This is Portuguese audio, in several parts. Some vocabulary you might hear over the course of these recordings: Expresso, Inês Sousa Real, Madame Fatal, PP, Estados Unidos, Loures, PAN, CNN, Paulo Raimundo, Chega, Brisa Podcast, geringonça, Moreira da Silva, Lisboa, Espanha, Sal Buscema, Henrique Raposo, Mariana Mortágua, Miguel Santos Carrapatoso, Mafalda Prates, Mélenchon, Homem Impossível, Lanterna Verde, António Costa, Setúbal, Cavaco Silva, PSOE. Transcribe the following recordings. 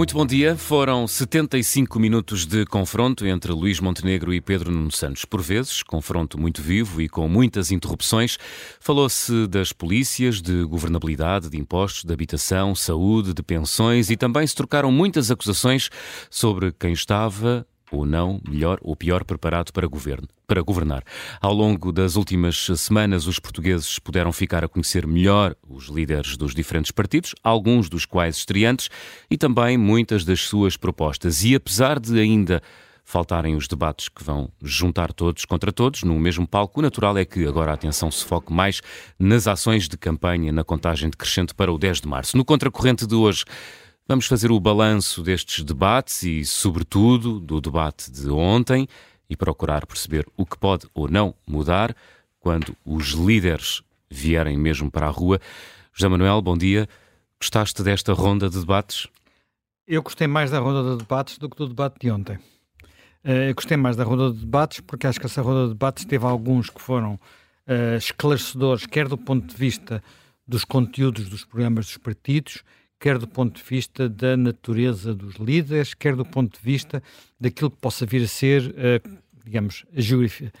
Muito bom dia. Foram 75 minutos de confronto entre Luís Montenegro e Pedro Nuno Santos. Por vezes, confronto muito vivo e com muitas interrupções. Falou-se das polícias, de governabilidade, de impostos, de habitação, saúde, de pensões e também se trocaram muitas acusações sobre quem estava ou não, melhor ou pior preparado para governar. Ao longo das últimas semanas, os portugueses puderam ficar a conhecer melhor os líderes dos diferentes partidos, alguns dos quais estreantes, e também muitas das suas propostas. E apesar de ainda faltarem os debates que vão juntar todos contra todos no mesmo palco, o natural é que agora a atenção se foque mais nas ações de campanha, na contagem decrescente para o 10 de março. No contracorrente de hoje, vamos fazer o balanço destes debates e, sobretudo, do debate de ontem e procurar perceber o que pode ou não mudar quando os líderes vierem mesmo para a rua. José Manuel, bom dia. Gostaste desta ronda de debates? Eu gostei mais da ronda de debates do que do debate de ontem. Eu gostei mais da ronda de debates porque acho que essa ronda de debates teve alguns que foram esclarecedores, quer do ponto de vista dos conteúdos dos programas dos partidos, quer do ponto de vista da natureza dos líderes, quer do ponto de vista daquilo que possa vir a ser, digamos, a geografia,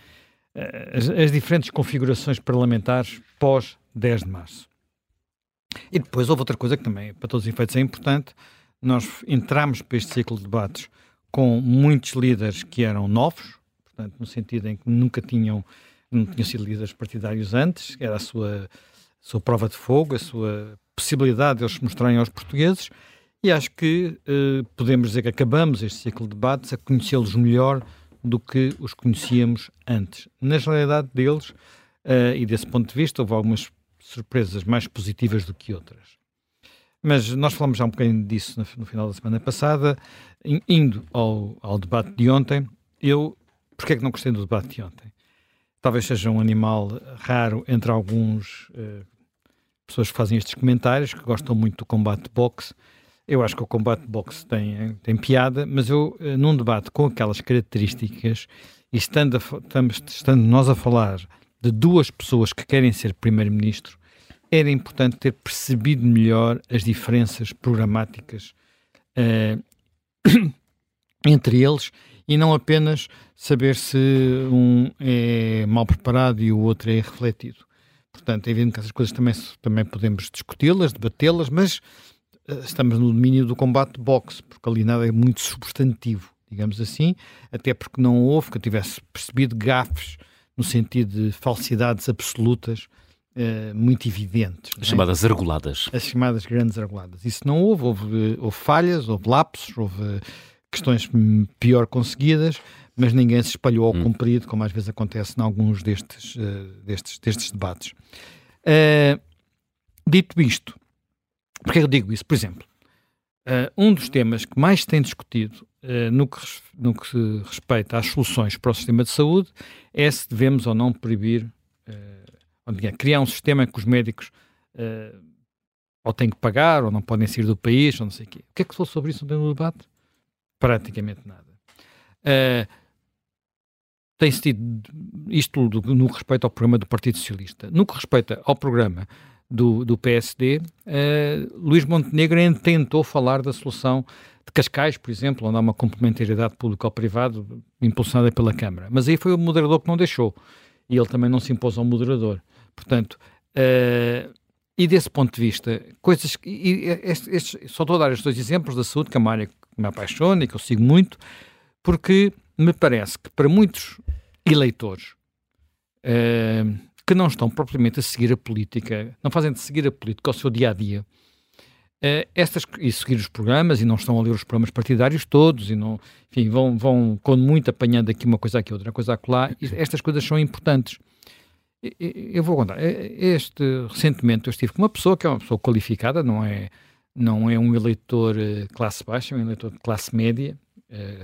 as diferentes configurações parlamentares pós 10 de março. E depois houve outra coisa que também, para todos os efeitos, é importante. Nós entramos para este ciclo de debates com muitos líderes que eram novos, portanto, no sentido em que não tinham sido líderes partidários antes, era a sua prova de fogo, a sua possibilidade de eles se mostrarem aos portugueses, e acho que podemos dizer que acabamos este ciclo de debates a conhecê-los melhor do que os conhecíamos antes. Na realidade deles, e desse ponto de vista, houve algumas surpresas mais positivas do que outras. Mas nós falamos já um bocadinho disso no final da semana passada, indo ao debate de ontem. Porquê é que não gostei do debate de ontem? Talvez seja um animal raro entre alguns pessoas que fazem estes comentários, que gostam muito do combate de boxe. Eu acho que o combate de boxe tem piada, mas eu, num debate com aquelas características, e estando nós a falar de duas pessoas que querem ser primeiro-ministro, era importante ter percebido melhor as diferenças programáticas entre eles, e não apenas saber se um é mal preparado e o outro é refletido. Portanto, é evidente que essas coisas também podemos discuti-las, debatê-las, mas estamos no domínio do combate de boxe, porque ali nada é muito substantivo, digamos assim, até porque não houve que eu tivesse percebido gafes no sentido de falsidades absolutas muito evidentes. As chamadas argoladas. As chamadas grandes argoladas. Isso não houve. Houve falhas, houve lapsos, houve questões pior conseguidas, mas ninguém se espalhou ao comprido, como às vezes acontece em alguns destes debates. Dito isto, porque eu digo isso? Por exemplo, um dos temas que mais se tem discutido no que se respeita às soluções para o sistema de saúde é se devemos ou não proibir, criar um sistema que os médicos ou têm que pagar, ou não podem sair do país, ou não sei o quê. O que é que falou sobre isso no debate? Praticamente nada. Tem-se dito isto no que respeita ao programa do Partido Socialista. No que respeita ao programa do PSD, Luís Montenegro tentou falar da solução de Cascais, por exemplo, onde há uma complementariedade público ao privado impulsionada pela Câmara. Mas aí foi o moderador que não deixou. E ele também não se impôs ao moderador. Portanto, e desse ponto de vista, coisas... só estou a dar estes exemplos da saúde, que é uma área que me apaixona e que eu sigo muito, porque me parece que para muitos eleitores que não estão propriamente a seguir a política, não fazem de seguir a política ao seu dia-a-dia, e seguir os programas, e não estão a ler os programas partidários todos, e não, enfim, vão com muito apanhando aqui uma coisa aqui, outra coisa acolá, e estas coisas são importantes. Eu vou contar, recentemente eu estive com uma pessoa que é uma pessoa qualificada, não é um eleitor de classe baixa, é um eleitor de classe média,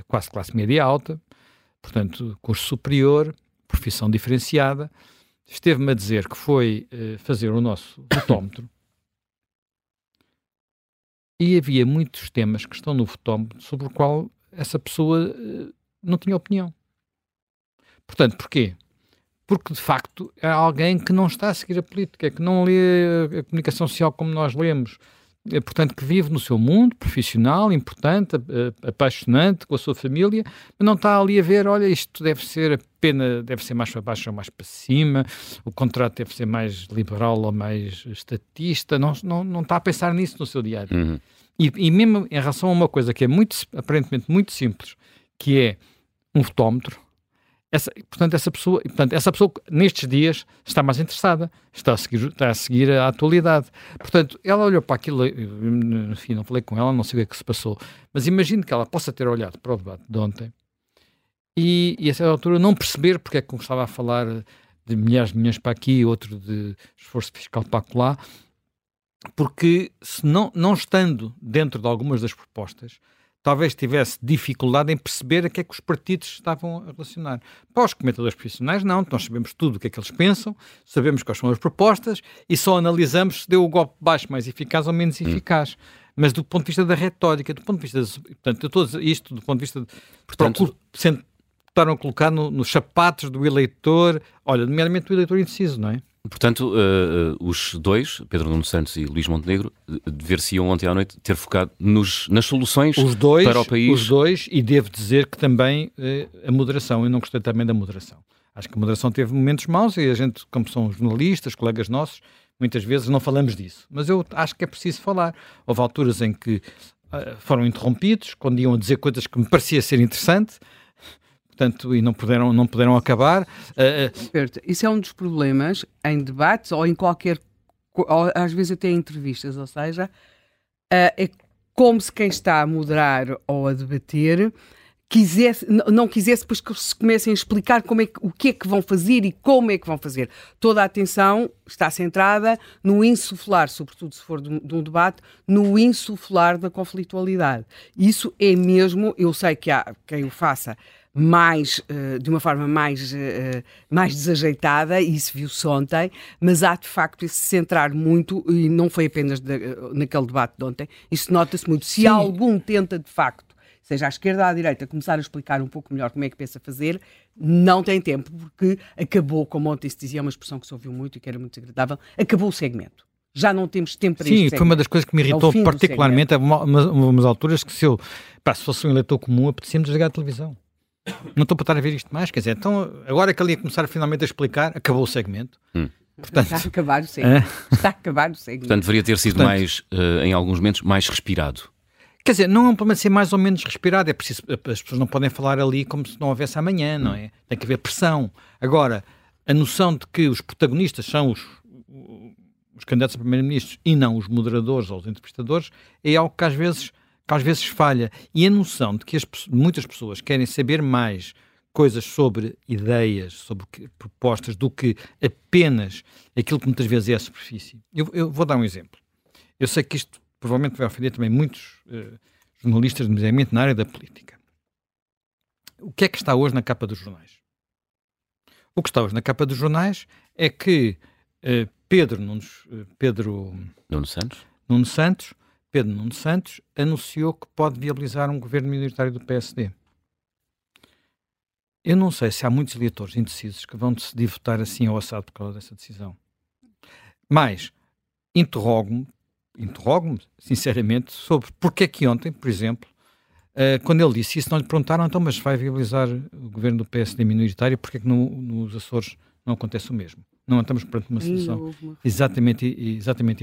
quase classe média alta, portanto, curso superior, profissão diferenciada, esteve-me a dizer que foi fazer o nosso votómetro e havia muitos temas que estão no votómetro sobre o qual essa pessoa não tinha opinião. Portanto, porquê? Porque, de facto, há alguém que não está a seguir a política, que não lê a comunicação social como nós lemos, portanto, que vive no seu mundo profissional, importante, apaixonante, com a sua família, mas não está ali a ver, olha, isto deve ser, a pena deve ser mais para baixo ou mais para cima, o contrato deve ser mais liberal ou mais estatista, não está a pensar nisso no seu dia-a-dia. Uhum. E mesmo em relação a uma coisa que é muito, aparentemente muito simples, que é um votómetro, essa pessoa nestes dias está mais interessada, está a seguir a atualidade. Portanto, ela olhou para aquilo, enfim, não falei com ela, não sei o que é que se passou, mas imagino que ela possa ter olhado para o debate de ontem e a certa altura não perceber porque é que estava a falar de milhões para aqui, outro de esforço fiscal para lá, porque se não estando dentro de algumas das propostas, talvez tivesse dificuldade em perceber a que é que os partidos estavam a relacionar. Para os comentadores profissionais, não. Nós sabemos tudo o que é que eles pensam, sabemos quais são as propostas e só analisamos se deu o golpe baixo mais eficaz ou menos eficaz. Mas do ponto de vista da retórica, do ponto de vista... Portanto, eu estou a dizer isto do ponto de vista... Portanto, tentaram colocar nos sapatos do eleitor, olha, nomeadamente do eleitor indeciso, não é? Portanto, os dois, Pedro Nuno Santos e Luís Montenegro, dever-se-iam ontem à noite ter focado nas soluções para o país. Os dois, e devo dizer que também a moderação, eu não gostei também da moderação. Acho que a moderação teve momentos maus e a gente, como são jornalistas, colegas nossos, muitas vezes não falamos disso. Mas eu acho que é preciso falar. Houve alturas em que foram interrompidos, quando iam a dizer coisas que me parecia ser interessante, portanto, e não puderam acabar. Roberto, isso é um dos problemas em debates ou em qualquer... Ou às vezes até em entrevistas, ou seja, é como se quem está a moderar ou a debater não quisesse depois que se comecem a explicar o que é que vão fazer e como é que vão fazer. Toda a atenção está centrada no insuflar, sobretudo se for de um debate, no insuflar da conflitualidade. Isso é mesmo, eu sei que há quem o faça, de uma forma mais desajeitada, e isso viu-se ontem, mas há de facto esse centrar muito, e não foi apenas naquele debate de ontem, isso nota-se muito. Se algum tenta de facto, seja à esquerda ou à direita, começar a explicar um pouco melhor como é que pensa fazer, não tem tempo, porque acabou, como ontem se dizia, uma expressão que se ouviu muito e que era muito desagradável, acabou o segmento. Já não temos tempo para isso. Sim, foi uma das coisas que me irritou particularmente, a umas alturas que se fosse um eleitor comum, apetecia-me desligar a televisão. Não estou para estar a ver isto mais, quer dizer, então agora que ele ia começar finalmente a explicar, acabou o segmento. Portanto, está a acabar o segmento. Está a acabar o segmento. Portanto, deveria ter sido em alguns momentos, mais respirado. Quer dizer, não é um problema ser mais ou menos respirado, é preciso, as pessoas não podem falar ali como se não houvesse amanhã, não é? Tem que haver pressão. Agora, a noção de que os protagonistas são os candidatos a primeiro-ministro e não os moderadores ou os entrevistadores é algo que às vezes falha, e a noção de que muitas pessoas querem saber mais coisas sobre ideias, sobre propostas, do que apenas aquilo que muitas vezes é a superfície. Eu vou dar um exemplo. Eu sei que isto provavelmente vai ofender também muitos jornalistas, nomeadamente na área da política. O que é que está hoje na capa dos jornais? O que está hoje na capa dos jornais é que Pedro Nuno Santos anunciou que pode viabilizar um governo minoritário do PSD. Eu não sei se há muitos eleitores indecisos que vão decidir votar assim ao assado por causa dessa decisão. Mas interrogo-me sinceramente sobre porque é que ontem, por exemplo, quando ele disse isso, não lhe perguntaram, então, mas vai viabilizar o governo do PSD minoritário, porque é que nos Açores não acontece o mesmo? Não estamos perante uma situação exatamente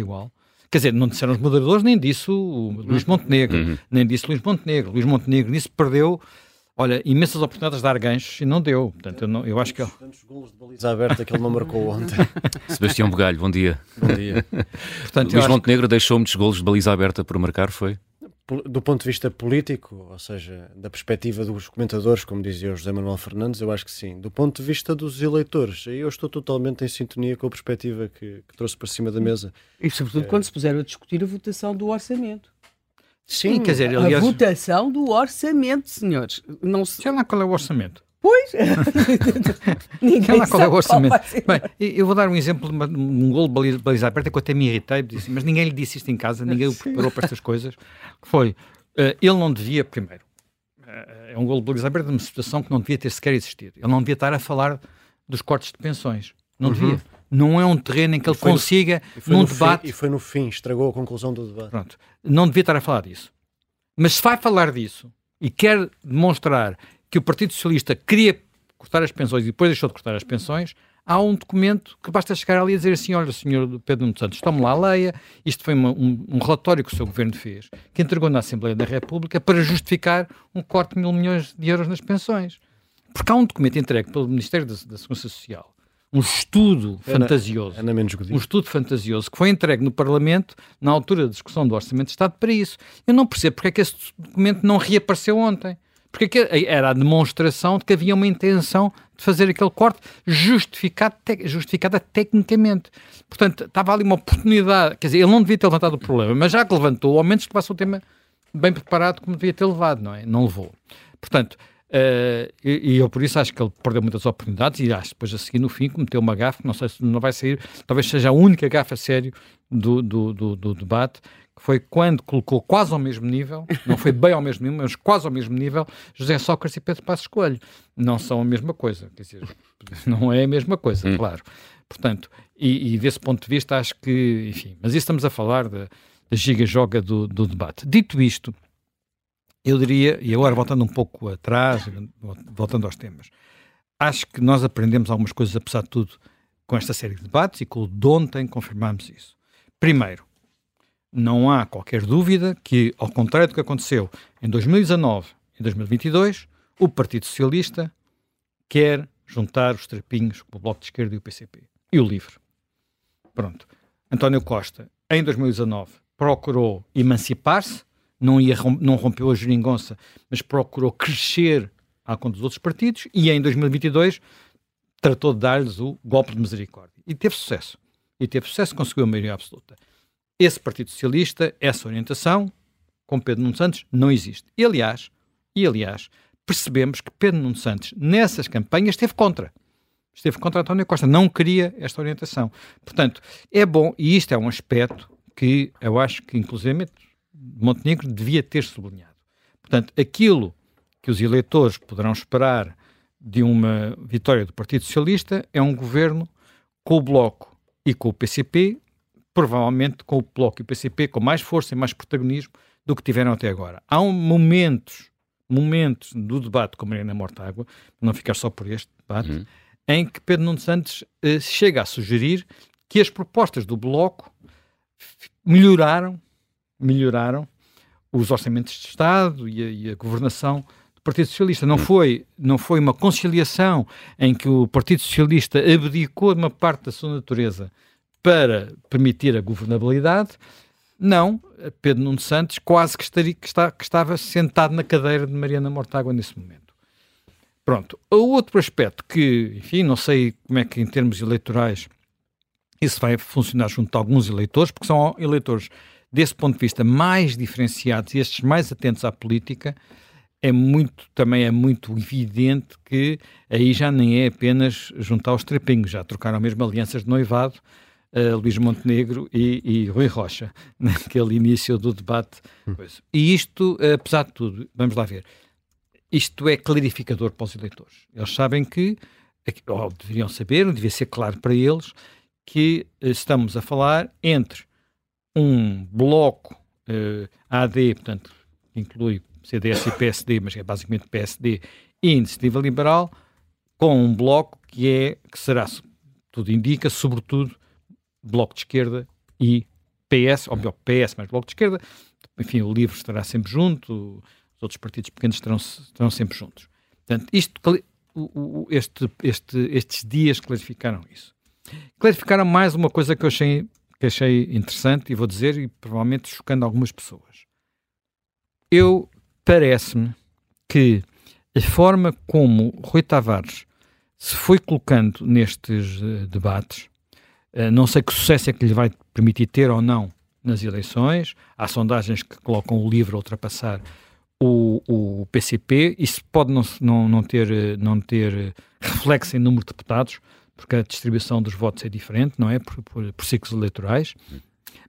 igual. Quer dizer, não disseram os moderadores, nem disse o Luís Montenegro. Uhum. Nem disse Luís Montenegro. Luís Montenegro disse que perdeu, olha, imensas oportunidades de dar ganchos e não deu. Portanto, eu acho que... Tantos golos de baliza aberta que ele não marcou ontem. Sebastião Bugalho, bom dia. Bom dia. Portanto, Luís Montenegro deixou muitos golos de baliza aberta por marcar, foi? Do ponto de vista político, ou seja, da perspectiva dos comentadores, como dizia o José Manuel Fernandes, eu acho que sim. Do ponto de vista dos eleitores, eu estou totalmente em sintonia com a perspectiva que trouxe para cima da mesa. E sobretudo quando se puseram a discutir a votação do orçamento. Sim, quer dizer, aliás... A votação do orçamento, senhores. Não sei lá qual é o orçamento. Pois! Ninguém lá qual é o orçamento. Bem, eu vou dar um exemplo de um golo de baliza aberta que eu até me irritei, mas ninguém lhe disse isto em casa, ninguém o preparou para estas coisas. Foi, ele não devia, primeiro, é um golo de baliza aberta numa situação que não devia ter sequer existido. Ele não devia estar a falar dos cortes de pensões. Não devia. não é um terreno em que ele consiga, num debate... E foi no fim, estragou a conclusão do debate. Pronto, não devia estar a falar disso. Mas se vai falar disso e quer demonstrar que o Partido Socialista queria cortar as pensões e depois deixou de cortar as pensões, há um documento que basta chegar ali e dizer assim, olha, senhor Pedro Nuno Santos, tome lá a leia, isto foi um relatório que o seu governo fez, que entregou na Assembleia da República para justificar um corte de 1.000 milhões de euros nas pensões. Porque há um documento entregue pelo Ministério da Segurança Social, um estudo fantasioso, um estudo fantasioso que foi entregue no Parlamento na altura da discussão do Orçamento de Estado para isso. Eu não percebo porque é que esse documento não reapareceu ontem. Porque é que era a demonstração de que havia uma intenção de fazer aquele corte justificada tecnicamente. Portanto, estava ali uma oportunidade, quer dizer, ele não devia ter levantado o problema, mas já que levantou, ao menos que levasse o tema bem preparado como devia ter levado, não é? Não levou. Portanto, e eu por isso acho que ele perdeu muitas oportunidades e acho que depois a seguir no fim cometeu uma gafe, não sei se não vai sair, talvez seja a única gafe a sério do debate, que foi quando colocou quase ao mesmo nível, não foi bem ao mesmo nível, mas quase ao mesmo nível, José Sócrates e Pedro Passos Coelho. Não são a mesma coisa, quer dizer, não é a mesma coisa, claro. Portanto, e desse ponto de vista acho que, enfim, mas isso estamos a falar da giga-joga do debate. Dito isto, eu diria, e agora voltando um pouco atrás, voltando aos temas, acho que nós aprendemos algumas coisas, apesar de tudo, com esta série de debates e com o de ontem confirmámos isso. Primeiro, não há qualquer dúvida que, ao contrário do que aconteceu em 2019 e 2022, o Partido Socialista quer juntar os trapinhos com o Bloco de Esquerda e o PCP. E o LIVRE. Pronto. António Costa, em 2019, procurou emancipar-se, não rompeu a geringonça, mas procurou crescer à conta dos outros partidos e em 2022 tratou de dar-lhes o golpe de misericórdia. E teve sucesso. Conseguiu a maioria absoluta. Esse Partido Socialista, essa orientação, com Pedro Nuno Santos, não existe. E aliás, percebemos que Pedro Nuno Santos, nessas campanhas, esteve contra. Esteve contra António Costa. Não queria esta orientação. Portanto, é bom, e isto é um aspecto que eu acho que, inclusive, Montenegro devia ter sublinhado. Portanto, aquilo que os eleitores poderão esperar de uma vitória do Partido Socialista é um governo com o Bloco e com o PCP, provavelmente com o Bloco e o PCP com mais força e mais protagonismo do que tiveram até agora. Há momentos do debate com Mariana Mortágua, não ficar só por este debate, em que Pedro Nuno Santos chega a sugerir que as propostas do Bloco melhoraram os orçamentos de Estado e a governação do Partido Socialista. Não foi uma conciliação em que o Partido Socialista abdicou de uma parte da sua natureza para permitir a governabilidade. Não, Pedro Nuno Santos quase que estava sentado na cadeira de Mariana Mortágua nesse momento. Pronto. O outro aspecto que, enfim, não sei como é que em termos eleitorais isso vai funcionar junto a alguns eleitores, porque são eleitores desse ponto de vista mais diferenciados e estes mais atentos à política, é muito evidente que aí já nem é apenas juntar os trapinhos, já trocaram mesmo alianças de noivado, Luís Montenegro e Rui Rocha, naquele início do debate. E isto, apesar de tudo, vamos lá ver, isto é clarificador para os eleitores. Eles sabem que, ou deveriam saber, devia ser claro para eles, que estamos a falar entre um bloco AD, portanto, que inclui CDS e PSD, mas é basicamente PSD e Iniciativa Liberal, com um bloco que será, tudo indica, sobretudo, Bloco de Esquerda e PS, ou melhor, PS mais Bloco de Esquerda, enfim, o LIVRE estará sempre junto, os outros partidos pequenos estarão sempre juntos. Portanto, estes dias clarificaram isso. Clarificaram mais uma coisa que eu achei interessante, e vou dizer, e provavelmente chocando algumas pessoas. Parece-me que a forma como Rui Tavares se foi colocando nestes debates, não sei que sucesso é que lhe vai permitir ter ou não nas eleições, há sondagens que colocam o LIVRE a ultrapassar o PCP, isso pode não ter reflexo em número de deputados, porque a distribuição dos votos é diferente, não é? Por ciclos eleitorais.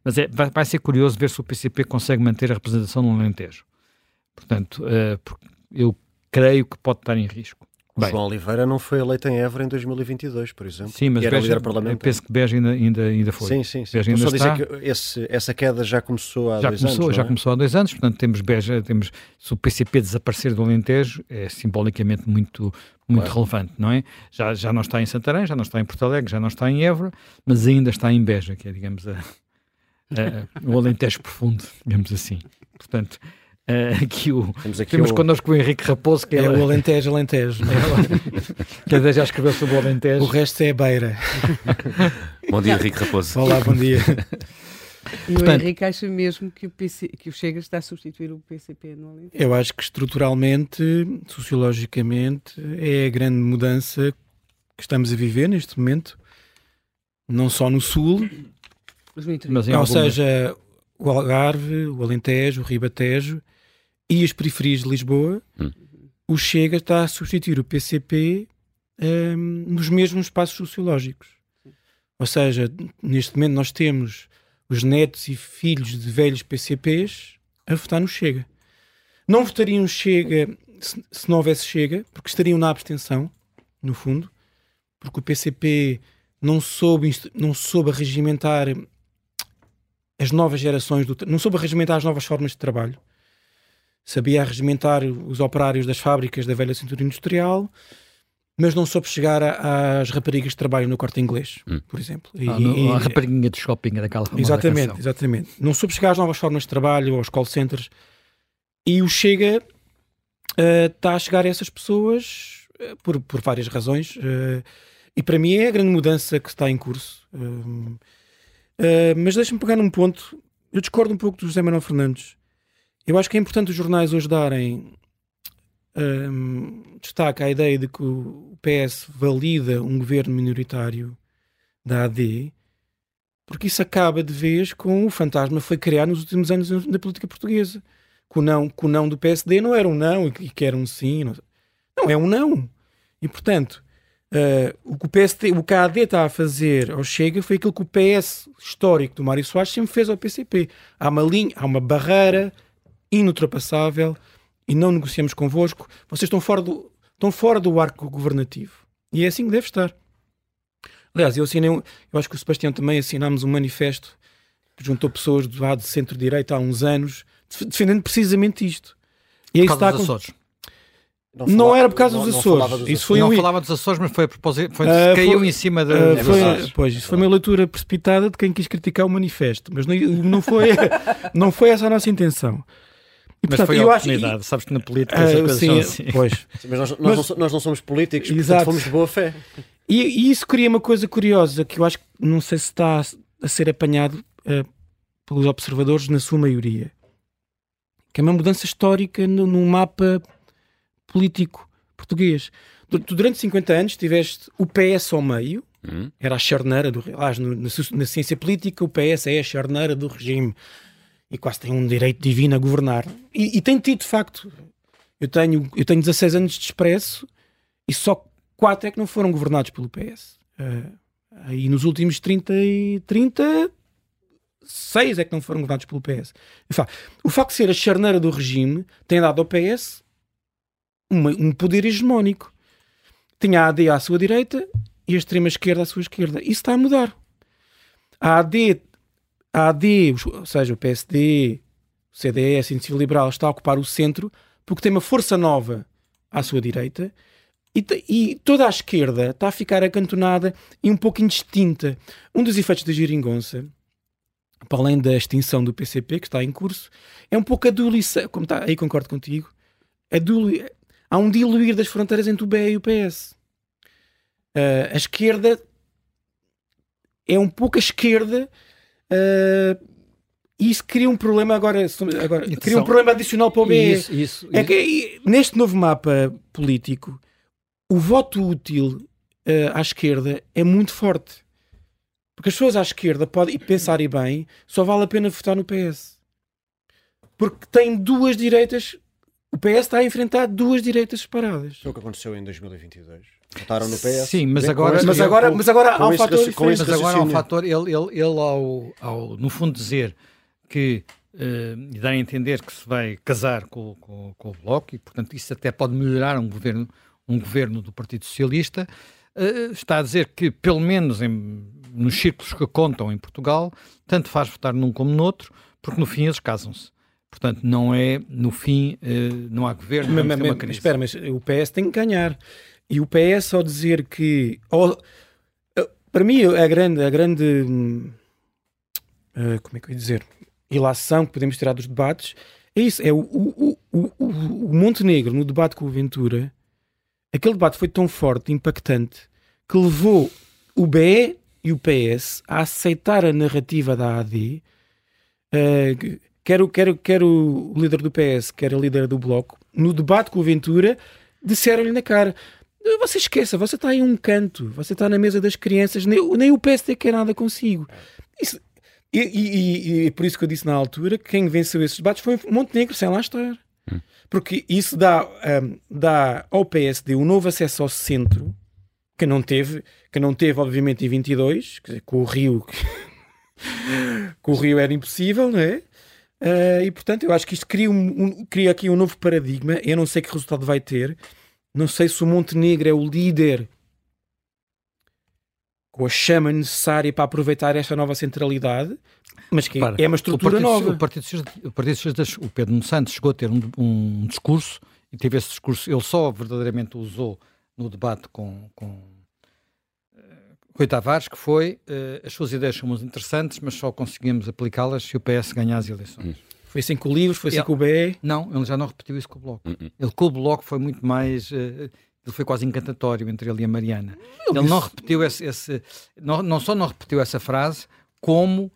Mas vai ser curioso ver se o PCP consegue manter a representação no Alentejo. Portanto, eu creio que pode estar em risco. Bem, João Oliveira não foi eleito em Évora em 2022, por exemplo. Sim, mas Beja, penso que Beja ainda foi. Sim, sim, sim. Estou só a dizer que essa queda já começou há dois anos, não é? Já começou há 2 anos, portanto temos Beja, se o PCP desaparecer do Alentejo, é simbolicamente muito relevante, não é? Já não está em Santarém, já não está em Porto Alegre, já não está em Évora, mas ainda está em Beja, que é, digamos, o Alentejo profundo, digamos assim. Portanto... Temos connosco o Henrique Raposo, que é o Alentejo. Quem já escreveu sobre o Alentejo. O resto é a beira. Bom dia, Henrique Raposo. Olá, bom dia. E portanto, o Henrique acha mesmo que o Chega está a substituir o PCP no Alentejo? Eu acho que estruturalmente, sociologicamente, é a grande mudança que estamos a viver neste momento, não só no Sul, mas ou seja, o Algarve, o Alentejo, o Ribatejo e as periferias de Lisboa, o Chega está a substituir o PCP nos mesmos espaços sociológicos. Ou seja, neste momento nós temos os netos e filhos de velhos PCPs a votar no Chega. Não votariam Chega se não houvesse Chega, porque estariam na abstenção, no fundo, porque o PCP não soube regimentar as novas gerações, não soube regimentar as novas formas de trabalho, sabia regimentar os operários das fábricas da velha cintura industrial, mas não soube chegar às raparigas que trabalham no Corte Inglês, por exemplo. A rapariguinha de shopping daquela forma. Exatamente. Não soube chegar às novas formas de trabalho, aos call centers, e o Chega está a chegar a essas pessoas por várias razões, e para mim é a grande mudança que está em curso. Mas deixa-me pegar num ponto. Eu discordo um pouco do José Manuel Fernandes. Eu acho que é importante os jornais hoje darem destaque à ideia de que o PS valida um governo minoritário da AD, porque isso acaba de vez com o fantasma que foi criado nos últimos anos na política portuguesa, que o não do PSD não era um não e que era um sim, não é um não. E portanto, o que a AD está a fazer ao Chega foi aquilo que o PS histórico do Mário Soares sempre fez ao PCP. Há uma barreira inultrapassável e não negociamos convosco. Vocês estão fora do arco governativo. E é assim que deve estar. Aliás, eu acho que o Sebastião também assinámos um manifesto que juntou pessoas do lado de centro-direita há uns anos, defendendo precisamente isto. E aí está Açores. Não era por causa dos Açores. Não falava dos Açores, mas foi a propósito. Caiu em cima da... Isso foi uma leitura precipitada de quem quis criticar o manifesto. Mas não foi essa a nossa intenção. E, portanto, mas foi a oportunidade. Sabes que na política essas coisas são assim. Pois. Mas nós não somos políticos, portanto fomos de boa fé. E isso cria uma coisa curiosa, que eu acho que não sei se está a ser apanhado pelos observadores na sua maioria. Que é uma mudança histórica num mapa... político português. Tu durante 50 anos tiveste o PS ao meio, era a charneira do regime, na ciência política o PS é a charneira do regime e quase tem um direito divino a governar. E tem tido, de facto, eu tenho 16 anos de Expresso e só 4 é que não foram governados pelo PS. E nos últimos 36 é que não foram governados pelo PS. O facto de ser a charneira do regime tem dado ao PS um poder hegemónico. Tinha a AD à sua direita e a extrema-esquerda à sua esquerda. Isso está a mudar. A AD, ou seja, o PSD, o CDS, a Iniciativa Liberal, está a ocupar o centro porque tem uma força nova à sua direita e toda a esquerda está a ficar acantonada e um pouco indistinta. Um dos efeitos da geringonça, para além da extinção do PCP, que está em curso, é um pouco a diluição, como está, aí concordo contigo, há um diluir das fronteiras entre o BE e o PS. A esquerda é um pouco a esquerda e isso cria um problema agora cria um problema adicional para o BE. Isso. Neste novo mapa político, o voto útil à esquerda é muito forte. Porque as pessoas à esquerda podem pensar e bem, só vale a pena votar no PS. Porque tem duas direitas... O PS está a enfrentar duas direitas separadas. Foi o que aconteceu em 2022. Votaram no PS. Sim, mas agora há um fator diferente. Mas agora há um fator, ele ao no fundo dizer que, e dar a entender que se vai casar com o Bloco, e portanto isso até pode melhorar um governo um governo do Partido Socialista, está a dizer que, pelo menos nos círculos que contam em Portugal, tanto faz votar num como no outro, porque no fim eles casam-se. Portanto, não é, no fim, não há governo, não há uma crise. Espera, mas o PS tem que ganhar. E o PS, ao dizer que... para mim, a grande como é que eu ia dizer? Ilação que podemos tirar dos debates é isso. É o Montenegro, no debate com o Ventura, aquele debate foi tão forte, impactante, que levou o BE e o PS a aceitar a narrativa da AD, quer o líder do PS, quer a líder do Bloco, no debate com o Ventura, disseram-lhe na cara: você esqueça, você está em um canto, você está na mesa das crianças, nem o PSD quer nada consigo. Isso, e é por isso que eu disse na altura que quem venceu esses debates foi Montenegro, sem lá estar. Porque isso dá ao PSD um novo acesso ao centro, que não teve obviamente em 22, quer dizer, com o Rio era impossível, não é? E portanto eu acho que isto cria aqui um novo paradigma. Eu não sei que resultado vai ter, não sei se o Montenegro é o líder com a chama necessária para aproveitar esta nova centralidade, mas que repara, é uma estrutura nova. O Pedro Nuno Santos chegou a ter um discurso, e teve esse discurso, ele só verdadeiramente usou no debate com Rui Tavares, que foi: as suas ideias são muito interessantes, mas só conseguimos aplicá-las se o PS ganhar as eleições. Foi assim com o LIVRE, foi assim com o BE? Não, ele já não repetiu isso com o Bloco. Ele com o Bloco foi muito mais... ele foi quase encantatório entre ele e a Mariana. Ele não repetiu não só não repetiu essa frase, como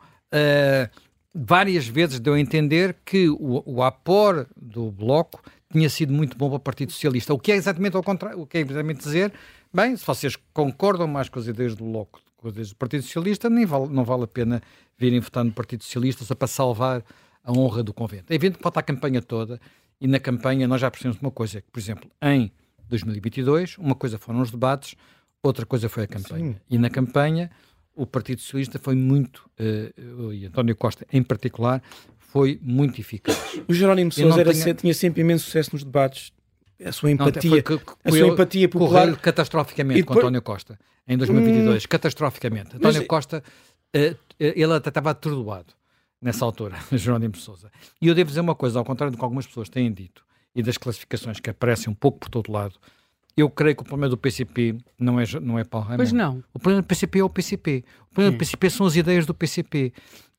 várias vezes deu a entender que o apor do Bloco tinha sido muito bom para o Partido Socialista. O que é exatamente ao contrário, o que é exatamente dizer: bem, se vocês concordam mais com as ideias do Bloco do que com as ideias do Partido Socialista, não vale a pena virem votar no Partido Socialista só para salvar a honra do convento. É evidente que falta a campanha toda, e na campanha nós já percebemos uma coisa, que, por exemplo, em 2022, uma coisa foram os debates, outra coisa foi a campanha. Sim. E na campanha, o Partido Socialista foi muito, e António Costa em particular, foi muito eficaz. O Jerónimo Sousa tinha sempre imenso sucesso nos debates. A sua empatia, empatia popular... Correu catastroficamente com António Costa, em 2022, catastroficamente. António Costa, ele até estava atordoado nessa altura, Jerónimo Sousa. E eu devo dizer uma coisa, ao contrário do que algumas pessoas têm dito, e das classificações que aparecem um pouco por todo lado, eu creio que o problema do PCP não é Paulo Raimundo. Pois não. O problema do PCP é o PCP. O problema do PCP são as ideias do PCP.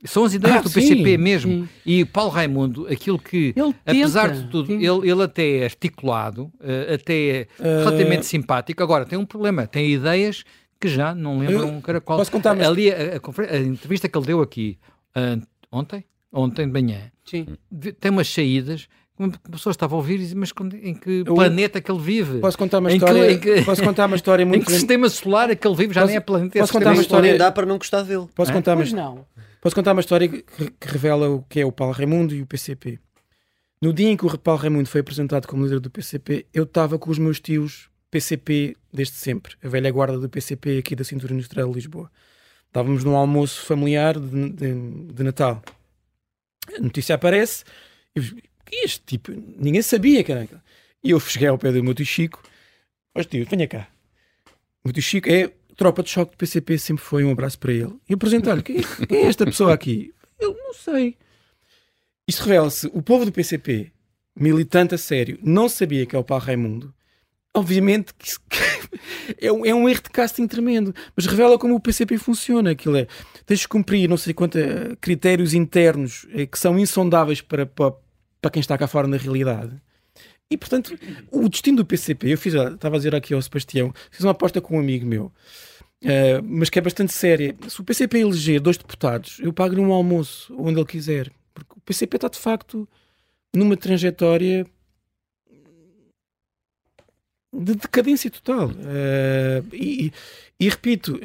São as ideias do PCP mesmo. Sim. E Paulo Raimundo, aquilo que, ele tenta, apesar de tudo, ele até é articulado, até é relativamente simpático. Agora, tem um problema. Tem ideias que já não lembram um caracol. Posso contar, mas... Ali, a entrevista que ele deu aqui, ontem de manhã, sim, tem umas saídas... A pessoa estava a ouvir e dizia: mas em que planeta que ele vive? Posso contar uma história? Posso contar uma história muito... Em que sistema solar é que ele vive? Já nem é planeta. Posso contar uma história? Dá para não gostar dele. Posso contar uma história que revela o que é o Paulo Raimundo e o PCP. No dia em que o Paulo Raimundo foi apresentado como líder do PCP, eu estava com os meus tios PCP desde sempre. A velha guarda do PCP aqui da Cintura Industrial de Lisboa. Estávamos num almoço familiar de Natal. A notícia aparece... Este tipo, ninguém sabia que era aquilo. E eu cheguei ao pé do meu tio Chico: ó tio, venha cá. O meu tio Chico é tropa de choque do PCP, sempre foi, um abraço para ele. E apresentar-lhe: quem é esta pessoa aqui? Eu não sei. Isto revela-se, o povo do PCP, militante a sério, não sabia que é o Paulo Raimundo. Obviamente que isso é um erro de casting tremendo, mas revela como o PCP funciona. Aquilo é: tens de cumprir não sei quantos critérios internos que são insondáveis para quem está cá fora na realidade. E, portanto, o destino do PCP... estava a dizer aqui ao Sebastião, fiz uma aposta com um amigo meu, mas que é bastante séria. Se o PCP eleger 2 deputados, eu pago-lhe um almoço, onde ele quiser. Porque o PCP está, de facto, numa trajetória de decadência total. E repito...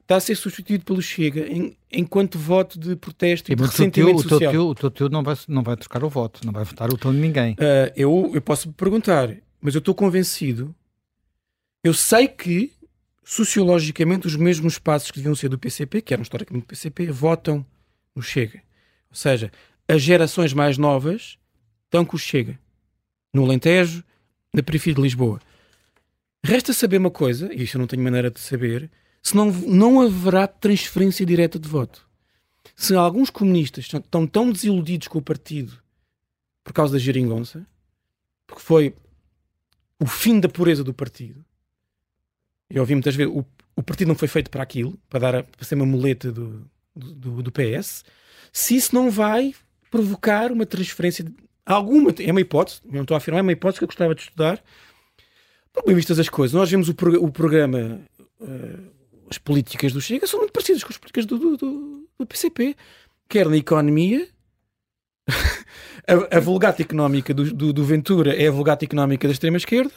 está a ser substituído pelo Chega enquanto voto de protesto e de ressentimento social. O teu tio não vai trocar o voto, não vai votar o tom de ninguém. Eu posso me perguntar, mas eu estou convencido, eu sei que, sociologicamente, os mesmos passos que deviam ser do PCP, que eram historicamente do PCP, votam no Chega. Ou seja, as gerações mais novas estão com o Chega. No Alentejo, na periferia de Lisboa. Resta saber uma coisa, e isto eu não tenho maneira de saber, se não haverá transferência direta de voto. Se alguns comunistas estão tão desiludidos com o partido por causa da geringonça, porque foi o fim da pureza do partido, eu ouvi muitas vezes, o partido não foi feito para aquilo, para ser uma muleta do PS, se isso não vai provocar uma transferência, alguma, é uma hipótese, não estou a afirmar, é uma hipótese que eu gostava de estudar. Por bem vistas as coisas, nós vemos o programa, as políticas do Chega são muito parecidas com as políticas do PCP, quer na economia, a vulgata económica do Ventura é a vulgata económica da extrema-esquerda,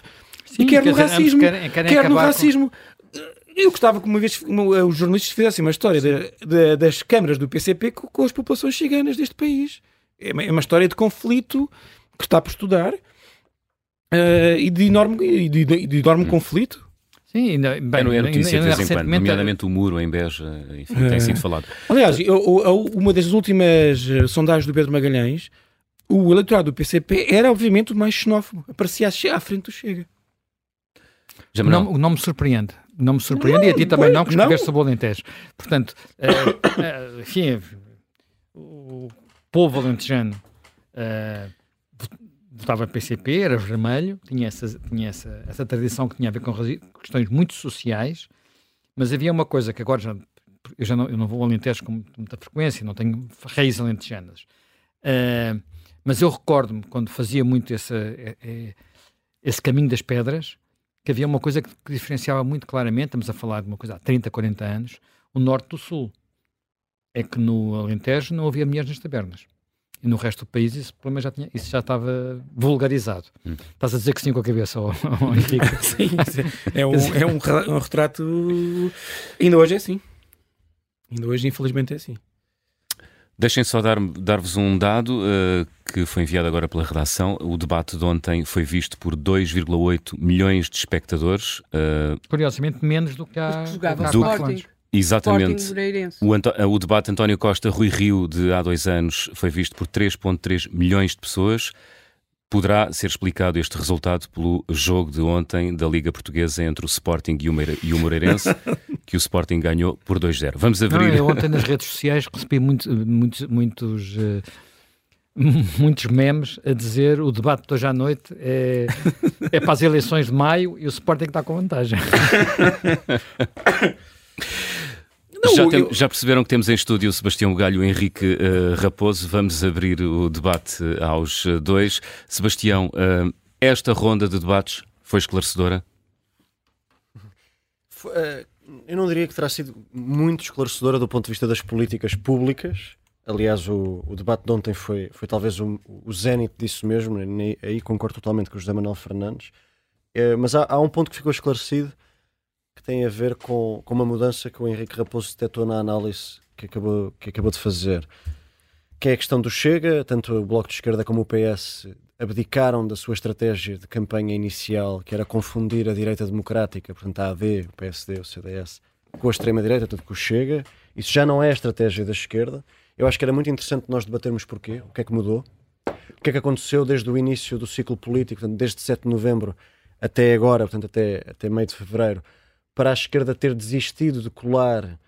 sim, e quer no racismo, quer no racismo. Eu gostava que uma vez os jornalistas fizessem uma história das câmaras do PCP com as populações ciganas deste país. É uma história de conflito que está por estudar e de enorme conflito. Sim, ainda é notícia de vez em quando, nomeadamente o muro em Beja, enfim, tem sido falado. Aliás, uma das últimas sondagens do Pedro Magalhães, o eleitorado do PCP era obviamente o mais xenófobo, aparecia à frente do Chega. Não me surpreende. Não me surpreende, e a ti também não, que estiveste sobre o Alentejo. Portanto, enfim, o povo alentejano votava PCP, era vermelho, tinha essa tradição que tinha a ver com questões muito sociais, mas havia uma coisa que agora eu não vou ao Alentejo com muita frequência, não tenho raízes alentejanas. Mas eu recordo-me, quando fazia muito esse caminho das pedras, que havia uma coisa que diferenciava muito claramente, estamos a falar de uma coisa há 30, 40 anos, o norte do sul. É que no Alentejo não havia mulheres nas tabernas. E no resto do país isso já estava vulgarizado. Estás a dizer que sim com a cabeça, Henrique? Sim, é um retrato... Ainda hoje é assim. Ainda hoje, infelizmente, é assim. Deixem só dar-vos um dado que foi enviado agora pela redação. O debate de ontem foi visto por 2,8 milhões de espectadores. Curiosamente, menos do que há... Sporting. Exatamente. O debate António Costa-Rui Rio de há 2 anos foi visto por 3,3 milhões de pessoas. Poderá ser explicado este resultado pelo jogo de ontem da Liga Portuguesa entre o Sporting e o Moreirense, que o Sporting ganhou por 2-0. Vamos abrir... Não, eu ontem nas redes sociais recebi muitos memes a dizer o debate de hoje à noite é para as eleições de maio e o Sporting está com vantagem. Já perceberam que temos em estúdio o Sebastião Bugalho e o Henrique Raposo. Vamos abrir o debate aos dois. Sebastião, esta ronda de debates foi esclarecedora? Eu não diria que terá sido muito esclarecedora do ponto de vista das políticas públicas. Aliás, o debate de ontem foi talvez o zénite disso mesmo. Aí concordo totalmente com o José Manuel Fernandes. Mas há um ponto que ficou esclarecido, que tem a ver com uma mudança que o Henrique Raposo detectou na análise que acabou de fazer, que é a questão do Chega. Tanto o Bloco de Esquerda como o PS abdicaram da sua estratégia de campanha inicial, que era confundir a direita democrática, portanto a AD, o PSD, o CDS, com a extrema-direita, tanto com o Chega. Isso já não é a estratégia da esquerda. Eu acho que era muito interessante nós debatermos porquê, o que é que mudou, o que é que aconteceu desde o início do ciclo político, portanto, desde 7 de novembro até agora, portanto até meio de fevereiro, para a esquerda ter desistido de colar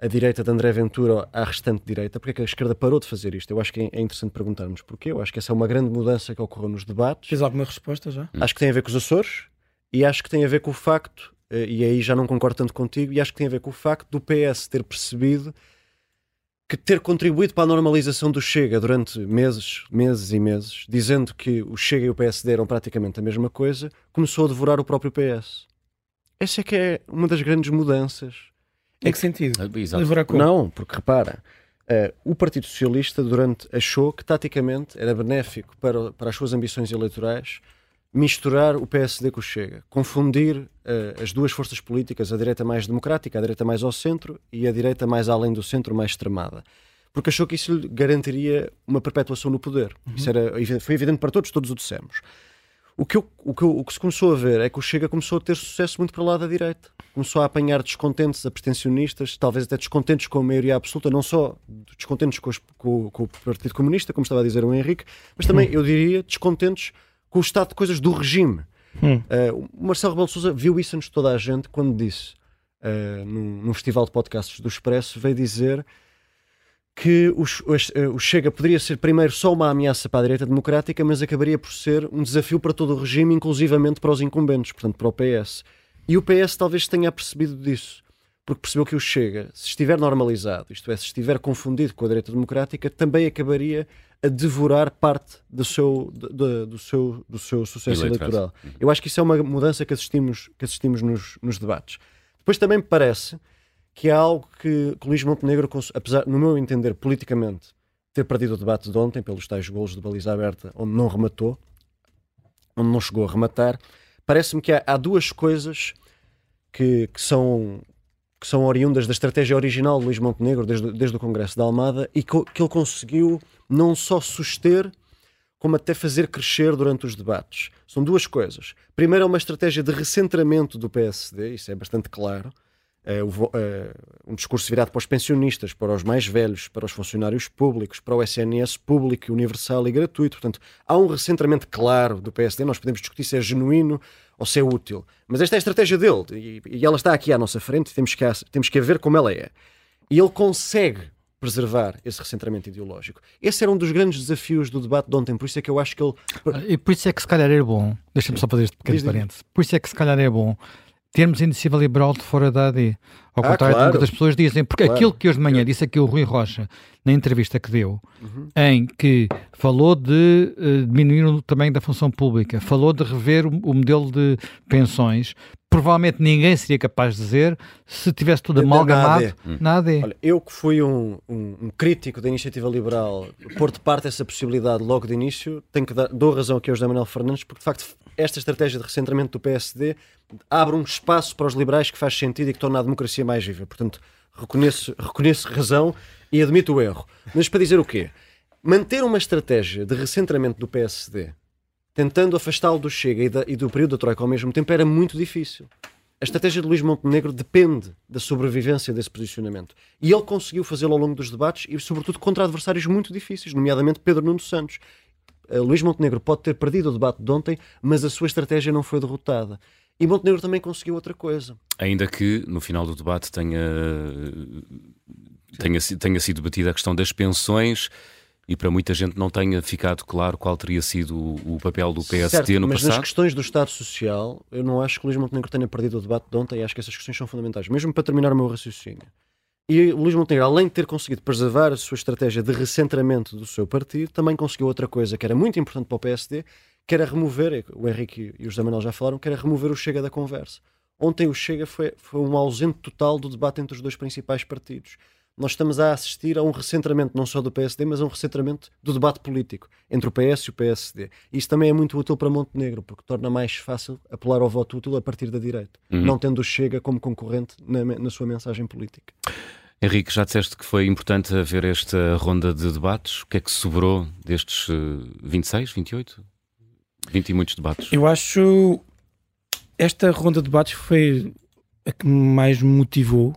a direita de André Ventura à restante direita. Porque é que a esquerda parou de fazer isto? Eu acho que é interessante perguntarmos porquê. Eu acho que essa é uma grande mudança que ocorreu nos debates. Fiz alguma resposta já? Acho que tem a ver com os Açores e acho que tem a ver com o facto, e aí já não concordo tanto contigo, e acho que tem a ver com o facto do PS ter percebido que ter contribuído para a normalização do Chega durante meses e meses, dizendo que o Chega e o PSD eram praticamente a mesma coisa, começou a devorar o próprio PS. Essa é que é uma das grandes mudanças. Em que sentido? Não, porque repara, o Partido Socialista achou que taticamente era benéfico para as suas ambições eleitorais misturar o PSD com o Chega, confundir as duas forças políticas, a direita mais democrática, a direita mais ao centro e a direita mais além do centro, mais extremada. Porque achou que isso lhe garantiria uma perpetuação no poder. Uhum. Isso foi evidente para todos o dissemos. O que se começou a ver é que o Chega começou a ter sucesso muito para lá da direita. Começou a apanhar descontentes, abstencionistas, talvez até descontentes com a maioria absoluta, não só descontentes com o Partido Comunista, como estava a dizer o Henrique, mas também, eu diria, descontentes com o estado de coisas do regime. O Marcelo Rebelo de Sousa viu isso antes de toda a gente quando disse, num festival de podcasts do Expresso, veio dizer que o Chega poderia ser primeiro só uma ameaça para a direita democrática, mas acabaria por ser um desafio para todo o regime, inclusivamente para os incumbentes, portanto para o PS. E o PS talvez tenha percebido disso, porque percebeu que o Chega, se estiver normalizado, isto é, se estiver confundido com a direita democrática, também acabaria a devorar parte do seu sucesso eleitoral. Eu acho que isso é uma mudança que assistimos nos debates. Depois também me parece que é algo que Luís Montenegro, apesar, no meu entender, politicamente, ter perdido o debate de ontem pelos tais golos de baliza aberta, onde não rematou, onde não chegou a rematar, parece-me que há duas coisas que são oriundas da estratégia original de Luís Montenegro, desde o Congresso da Almada, e que ele conseguiu não só suster, como até fazer crescer durante os debates. São duas coisas. Primeiro, é uma estratégia de recentramento do PSD, isso é bastante claro, um discurso virado para os pensionistas, para os mais velhos, para os funcionários públicos, para o SNS público, universal e gratuito. Portanto, há um recentramento claro do PSD. Nós podemos discutir se é genuíno ou se é útil, mas esta é a estratégia dele e ela está aqui à nossa frente e temos que ver como ela é. E ele consegue preservar esse recentramento ideológico. Esse era um dos grandes desafios do debate de ontem, por isso é que eu acho que ele... E por isso é que se calhar é bom, deixa-me só fazer este pequeno parênteses, por isso é que se calhar é bom termos a Iniciativa Liberal de fora da AD. Ao contrário do que as pessoas dizem. Porque aquilo que hoje de manhã disse aqui o Rui Rocha, na entrevista que deu, em que falou de diminuir o tamanho da função pública, falou de rever o modelo de pensões, provavelmente ninguém seria capaz de dizer se tivesse tudo amalgamado na AD. Olha, eu que fui um crítico da Iniciativa Liberal, pôr de parte essa possibilidade logo de início, tenho que dou razão aqui ao José Manuel Fernandes, porque de facto esta estratégia de recentramento do PSD abre um espaço para os liberais que faz sentido e que torna a democracia mais viva. Portanto, reconheço razão e admito o erro. Mas para dizer o quê? Manter uma estratégia de recentramento do PSD, tentando afastá-lo do Chega e do período da Troika ao mesmo tempo, era muito difícil. A estratégia de Luís Montenegro depende da sobrevivência desse posicionamento. E ele conseguiu fazê-lo ao longo dos debates e, sobretudo, contra adversários muito difíceis, nomeadamente Pedro Nuno Santos. Luís Montenegro pode ter perdido o debate de ontem, mas a sua estratégia não foi derrotada. E Montenegro também conseguiu outra coisa. Ainda que no final do debate tenha sido debatida a questão das pensões e para muita gente não tenha ficado claro qual teria sido o papel do PSD no passado. Mas nas questões do Estado Social, eu não acho que Luís Montenegro tenha perdido o debate de ontem e acho que essas questões são fundamentais, mesmo para terminar o meu raciocínio. E Luís Montenegro, além de ter conseguido preservar a sua estratégia de recentramento do seu partido, também conseguiu outra coisa que era muito importante para o PSD, que era remover, o Henrique e o José Manuel já falaram, que era remover o Chega da conversa. Ontem o Chega foi um ausente total do debate entre os dois principais partidos. Nós estamos a assistir a um recentramento não só do PSD, mas a um recentramento do debate político entre o PS e o PSD. Isso também é muito útil para Montenegro, porque torna mais fácil apelar ao voto útil a partir da direita, não tendo o Chega como concorrente na sua mensagem política. Henrique, já disseste que foi importante haver esta ronda de debates. O que é que sobrou destes 26, 28? 20 e muitos debates. Eu acho esta ronda de debates foi a que mais me motivou,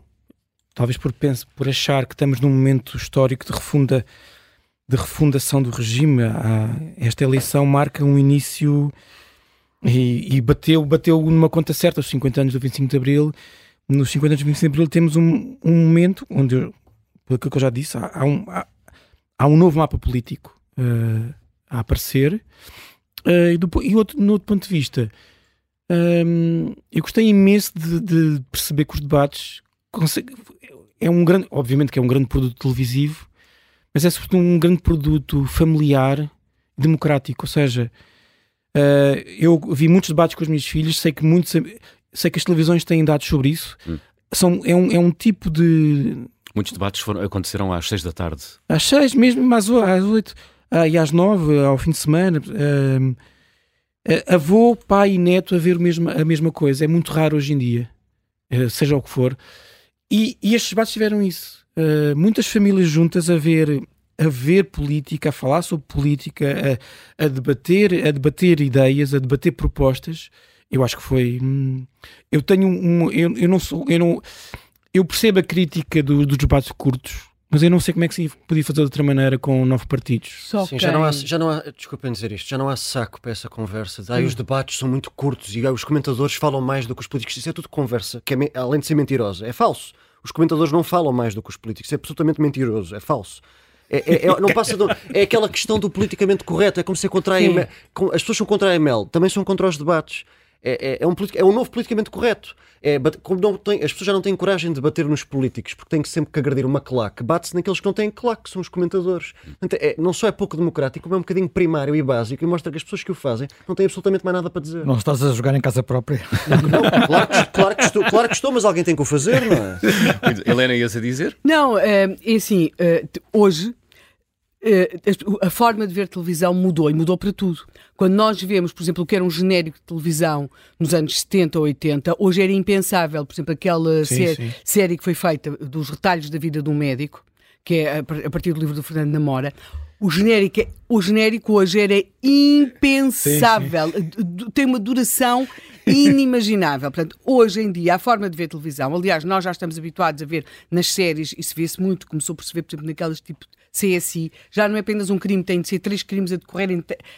talvez por achar que estamos num momento histórico de refundação do regime. Esta eleição marca um início e bateu numa conta certa, os 50 anos do 25 de Abril. Nos 50 anos do 25 de Abril temos um momento onde, pelo que eu já disse, há um novo mapa político a aparecer. No outro ponto de vista, eu gostei imenso de perceber que os debates obviamente que é um grande produto televisivo, mas é sobretudo um grande produto familiar, democrático. Ou seja, eu vi muitos debates com os meus filhos, sei que as televisões têm dados sobre isso. É um tipo de... Muitos debates aconteceram às 6 da tarde. Às 6, mesmo às 8. E às 9, ao fim de semana, avô, pai e neto a ver a mesma coisa. É muito raro hoje em dia, seja o que for. E estes debates tiveram isso. Muitas famílias juntas a ver política, a falar sobre política, a debater ideias, a debater propostas. Eu acho que foi... Eu percebo a crítica dos debates curtos, Mas eu não sei como é que se podia fazer de outra maneira com 9 partidos. Só sim, quem... já não há, desculpem dizer isto, já não há saco para essa conversa. Daí os debates são muito curtos e os comentadores falam mais do que os políticos. Isso é tudo conversa, que é, além de ser mentirosa, é falso. Os comentadores não falam mais do que os políticos, é absolutamente mentiroso, é falso. Não passa de, é aquela questão do politicamente correto, é como ser contra a ML. As pessoas são contra a ML, também são contra os debates. É um novo politicamente correto. Como não tem, as pessoas já não têm coragem de bater nos políticos, porque têm sempre que agredir uma claque. Bate-se naqueles que não têm claque, que são os comentadores. Portanto, não só é pouco democrático, mas é um bocadinho primário e básico, e mostra que as pessoas que o fazem não têm absolutamente mais nada para dizer. Não estás a jogar em casa própria? Não, claro que estou, mas alguém tem que o fazer, não é? Helena, ias a dizer? Não, hoje... a forma de ver televisão mudou, e mudou para tudo. Quando nós vemos, por exemplo, o que era um genérico de televisão nos anos 70 ou 80, hoje era impensável. Por exemplo, aquela série que foi feita dos retalhos da vida de um médico, que é a partir do livro do Fernando Namora. O genérico hoje era impensável. Tem uma duração inimaginável. Portanto, hoje em dia, a forma de ver televisão, aliás, nós já estamos habituados a ver nas séries, e se vê-se muito, começou por se ver, por exemplo, naquelas tipo CSI, já não é apenas um crime, tem de ser 3 crimes a decorrer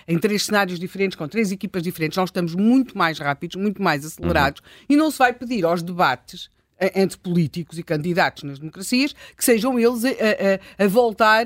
em 3 cenários diferentes, com 3 equipas diferentes. Nós estamos muito mais rápidos, muito mais acelerados, e não se vai pedir aos debates entre políticos e candidatos nas democracias que sejam eles a voltar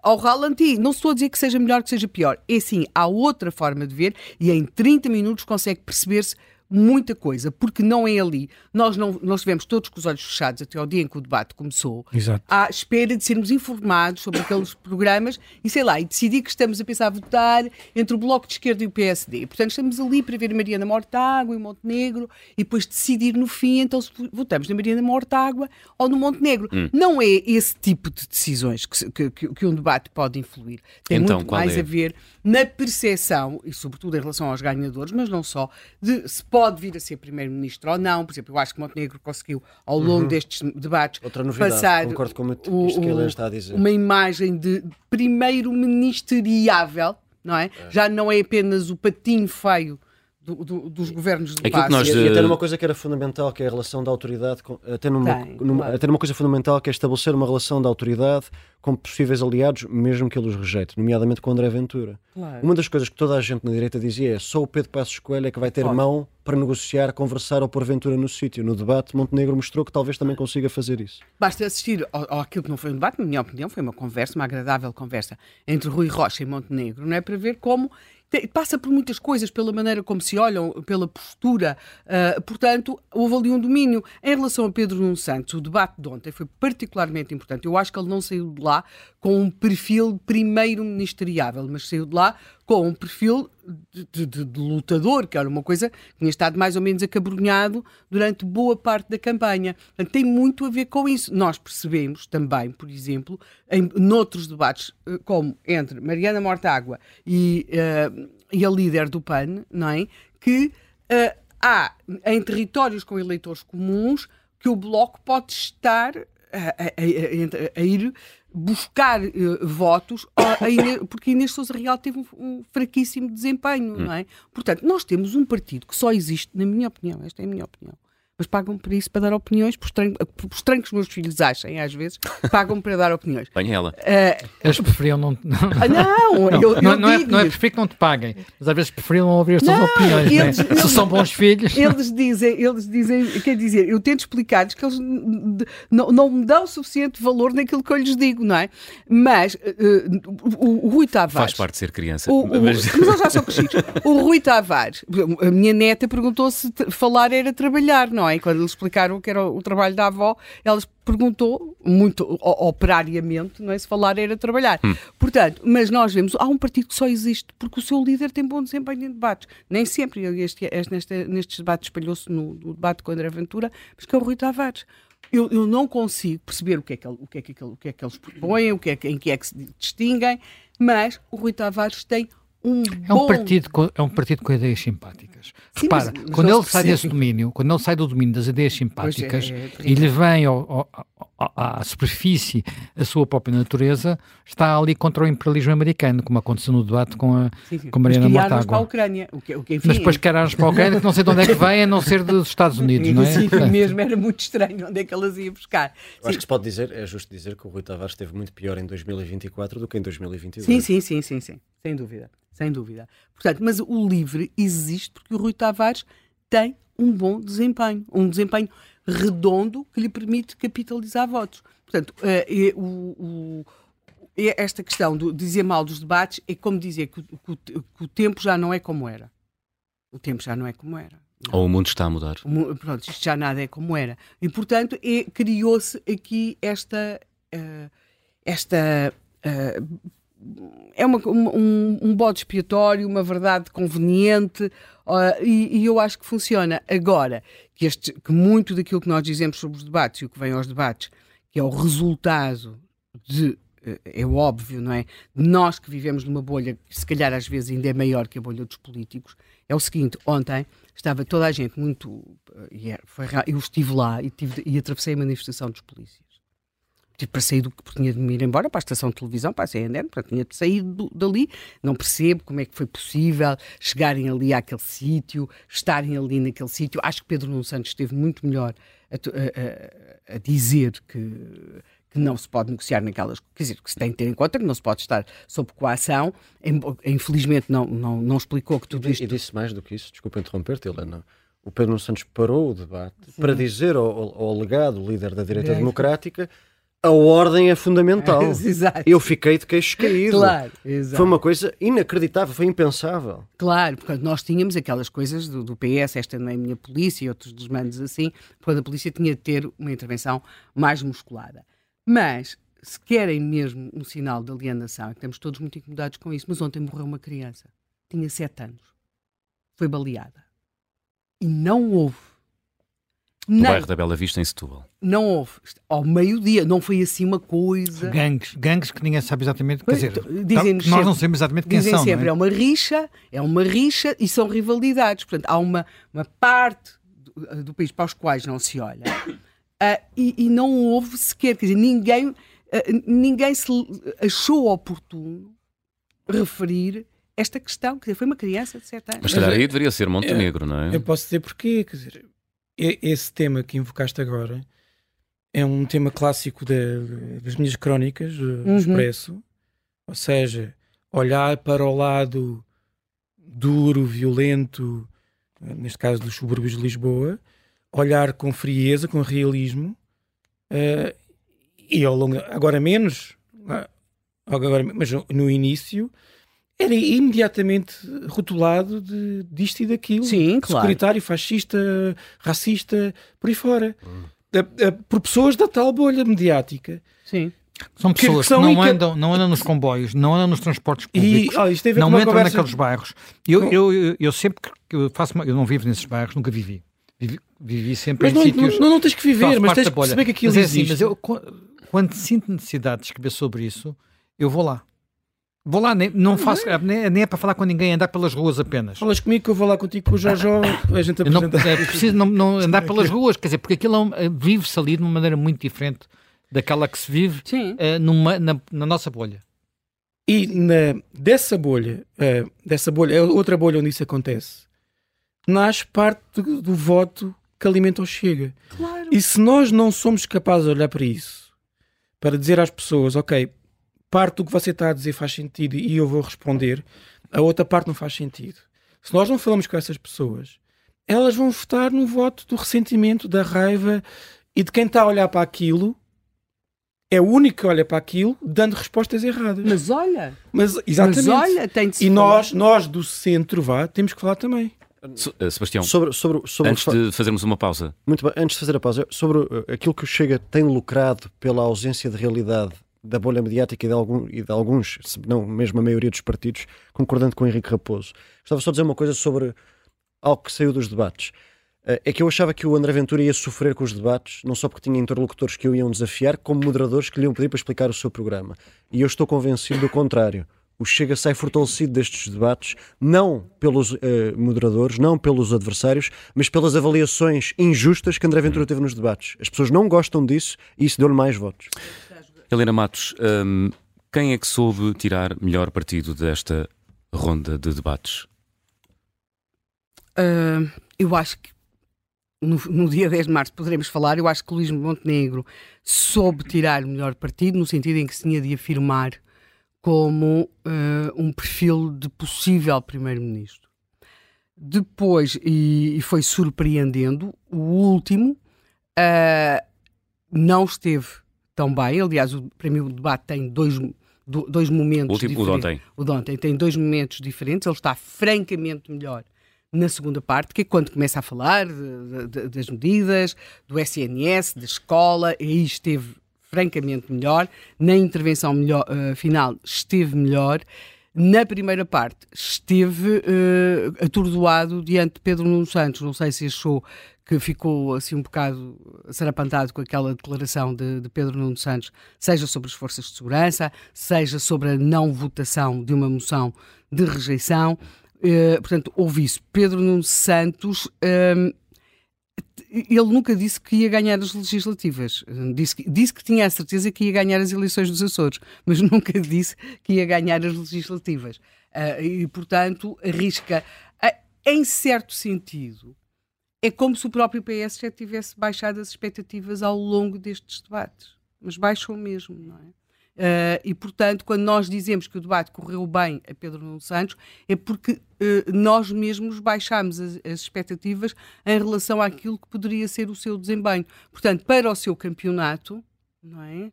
ao ralenti. Não estou a dizer que seja melhor, que seja pior. É sim, há outra forma de ver, e em 30 minutos consegue perceber-se muita coisa, porque não é ali. Nós estivemos todos com os olhos fechados até ao dia em que o debate começou. Exato. À espera de sermos informados sobre aqueles programas e e decidi que estamos a pensar a votar entre o Bloco de Esquerda e o PSD. Portanto, estamos ali para ver Mariana Mortágua e Montenegro e depois decidir no fim, então se votamos na Mariana Mortágua ou no Montenegro. Não é esse tipo de decisões que um debate pode influir. Tem então, muito mais a ver na percepção, e sobretudo em relação aos ganhadores, mas não só, de se pode vir a ser primeiro-ministro ou não. Por exemplo, eu acho que Montenegro conseguiu, ao longo destes debates, passar uma imagem de primeiro-ministeriável, não é? Já não é apenas o patinho feio dos governos do país. E até numa coisa que era fundamental, que é a relação da autoridade, até numa coisa fundamental, que é estabelecer uma relação da autoridade com possíveis aliados, mesmo que ele os rejeite, nomeadamente com André Ventura. Claro. Uma das coisas que toda a gente na direita dizia é só o Pedro Passos Coelho é que vai ter mão para negociar, conversar ou pôr Ventura no sítio. No debate, Montenegro mostrou que talvez também consiga fazer isso. Basta assistir ao aquilo que não foi um debate, na minha opinião, foi uma conversa, uma agradável conversa entre Rui Rocha e Montenegro, não é? Para ver como passa por muitas coisas, pela maneira como se olham, pela postura. Portanto, houve ali um domínio. Em relação a Pedro Nuno Santos, o debate de ontem foi particularmente importante. Eu acho que ele não saiu de lá com um perfil primeiro-ministeriável, mas saiu de lá com um perfil de lutador, que era uma coisa que tinha estado mais ou menos acabrunhado durante boa parte da campanha. Portanto, tem muito a ver com isso. Nós percebemos também, por exemplo, noutros debates, como entre Mariana Mortágua e a líder do PAN, não é? Que há, em territórios com eleitores comuns, que o Bloco pode estar a ir buscar votos, porque Inês Sousa Real teve um fraquíssimo desempenho, não é? Portanto, nós temos um partido que só existe, na minha opinião, esta é a minha opinião, mas pagam para isso, para dar opiniões, por estranho que os meus filhos achem, às vezes, pagam para dar opiniões. Bem, ela. Eles preferiam não... Não é preferir que não te paguem, mas às vezes preferiam não ouvir as suas opiniões, né? Se são bons filhos... Eles dizem, quer dizer, eu tento explicar-lhes que eles não me dão o suficiente valor naquilo que eu lhes digo, não é? Mas o Rui Tavares... Faz parte de ser criança. Mas eles já são crescidos. O Rui Tavares, a minha neta perguntou se falar era trabalhar, não é? E quando eles explicaram o que era o trabalho da avó, elas perguntou, muito operariamente, não é? Se falar era trabalhar. Portanto, mas nós vemos, há um partido que só existe porque o seu líder tem bom desempenho em debates. Nem sempre, nestes debates espalhou-se no debate com o André Ventura, mas que é o Rui Tavares. Eu não consigo perceber o que é que eles propõem, em que é que se distinguem, mas o Rui Tavares tem é um partido com ideias simpáticas. Sim, repara, mas quando ele sai do domínio das ideias simpáticas e lhe vem ao à superfície a sua própria natureza, está ali contra o imperialismo americano, como aconteceu no debate com Mariana Mortágua. Mas para a Ucrânia. Mas depois que armas para a Ucrânia, que não sei de onde é que vêm, a não ser dos Estados Unidos, não é? Sim, mesmo era muito estranho onde é que elas iam buscar. Acho que se pode dizer, é justo dizer que o Rui Tavares esteve muito pior em 2024 do que em 2022. Sim. Sem dúvida. Portanto, mas o LIVRE existe porque o Rui Tavares tem um bom desempenho, redondo que lhe permite capitalizar votos. Portanto, esta questão de dizer mal dos debates é como dizer que o tempo já não é como era. O tempo já não é como era. Não. Ou o mundo está a mudar. Pronto, isto já nada é como era. E, portanto, criou-se aqui é um bode expiatório, uma verdade conveniente, e eu acho que funciona. Agora, que muito daquilo que nós dizemos sobre os debates e o que vem aos debates, que é o resultado de, é óbvio, não é? Nós que vivemos numa bolha que se calhar às vezes ainda é maior que a bolha dos políticos, é o seguinte: ontem estava toda a gente muito... eu estive lá e atravessei a manifestação dos polícias. Para sair porque tinha de me ir embora para a estação de televisão, para a CNN, tinha de sair dali. Não percebo como é que foi possível chegarem ali àquele sítio, estarem ali naquele sítio. Acho que Pedro Nuno Santos esteve muito melhor a dizer que não se pode negociar naquelas... Quer dizer, que se tem de ter em conta que não se pode estar sob coação. Infelizmente não explicou que tudo isto... E disse mais do que isso. Desculpa interromper-te, Helena. O Pedro Nuno Santos parou o debate para dizer ao alegado líder da direita democrática... A ordem é fundamental. Exato. Eu fiquei de queixo caído. Claro, exato. Foi uma coisa inacreditável, foi impensável. Claro, portanto, nós tínhamos aquelas coisas do PS, esta não é a minha polícia e outros desmandos assim, quando a polícia tinha de ter uma intervenção mais musculada. Mas, se querem mesmo um sinal de alienação, estamos todos muito incomodados com isso, mas ontem morreu uma criança, tinha 7 anos, foi baleada. E não houve... No bairro da Bela Vista, em Setúbal. Não houve. Ao meio-dia, não foi assim uma coisa... Gangues que ninguém sabe exatamente... Quer dizer, nós sempre, não sabemos exatamente quem são. Dizem sempre, não é? É uma rixa e são rivalidades. Portanto, há uma parte do país para os quais não se olha. E não houve sequer... Quer dizer, ninguém se achou oportuno referir esta questão. Quer dizer, foi uma criança de 7 anos. Mas calhar aí deveria ser Montenegro, não é? Eu posso dizer porquê, quer dizer... Esse tema que invocaste agora é um tema clássico das minhas crónicas do Expresso, ou seja, olhar para o lado duro, violento, neste caso dos subúrbios de Lisboa, olhar com frieza, com realismo, e ao longo, agora menos, mas no início... Era imediatamente rotulado de disto e daquilo. Sim, claro. Securitário, fascista, racista, por aí fora. Por pessoas da tal bolha mediática. Sim. São pessoas que não andam nos comboios, não andam nos transportes públicos, não entram naqueles bairros. Eu sempre que eu não vivo nesses bairros, nunca vivi sempre mas em sítios... Não tens que viver, mas tens que perceber que aquilo existe. Mas eu, quando sinto necessidade de escrever sobre isso, eu vou lá. Vou lá, não faço, nem é para falar com ninguém, andar pelas ruas apenas. Falas comigo que eu vou lá contigo com o Jajó, a gente apresenta. É preciso não andar pelas ruas, quer dizer, porque aquilo vive-se ali de uma maneira muito diferente daquela que se vive na nossa bolha. E dessa bolha, é outra bolha onde isso acontece, nasce parte do voto que alimenta o Chega. Claro. E se nós não somos capazes de olhar para isso, para dizer às pessoas, ok, parte do que você está a dizer faz sentido e eu vou responder, a outra parte não faz sentido. Se nós não falamos com essas pessoas, elas vão votar no voto do ressentimento, da raiva e de quem está a olhar para aquilo, é o único que olha para aquilo, dando respostas erradas. Mas olha! Exatamente. Mas olha, tem de se falar. nós do centro, temos que falar também. Sebastião, sobre antes de fazermos uma pausa. Muito bem, antes de fazer a pausa, sobre aquilo que o Chega tem lucrado pela ausência de realidade da bolha mediática e de alguns, se não mesmo a maioria dos partidos, concordando com o Henrique Raposo. Estava só a dizer uma coisa sobre algo que saiu dos debates. É que eu achava que o André Ventura ia sofrer com os debates, não só porque tinha interlocutores que o iam desafiar, como moderadores que lhe iam pedir para explicar o seu programa. E eu estou convencido do contrário. O Chega sai fortalecido destes debates, não pelos moderadores, não pelos adversários, mas pelas avaliações injustas que André Ventura teve nos debates. As pessoas não gostam disso e isso deu-lhe mais votos. Helena Matos, quem é que soube tirar melhor partido desta ronda de debates? Eu acho que no dia 10 de março poderemos falar. Eu acho que Luís Montenegro soube tirar melhor partido, no sentido em que se tinha de afirmar como um perfil de possível primeiro-ministro. Depois, e foi surpreendendo, o último não esteve tão bem. Aliás, para mim o debate tem dois momentos diferentes. O de ontem. O de ontem tem dois momentos diferentes. Ele está francamente melhor na segunda parte, que é quando começa a falar das medidas, do SNS, da escola, aí esteve francamente melhor. Na intervenção final esteve melhor. Na primeira parte esteve atordoado diante de Pedro Nuno Santos. Não sei se achou que ficou assim um bocado sarapantado com aquela declaração de Pedro Nuno Santos, seja sobre as forças de segurança, seja sobre a não votação de uma moção de rejeição. Portanto, houve isso. Pedro Nuno Santos, ele nunca disse que ia ganhar as legislativas. Disse que tinha a certeza que ia ganhar as eleições dos Açores, mas nunca disse que ia ganhar as legislativas. E, portanto, arrisca. Em certo sentido, é como se o próprio PS já tivesse baixado as expectativas ao longo destes debates. Mas baixou mesmo, não é? E, portanto, quando nós dizemos que o debate correu bem a Pedro Nuno Santos, é porque nós mesmos baixámos as expectativas em relação àquilo que poderia ser o seu desempenho. Portanto, para o seu campeonato, não é?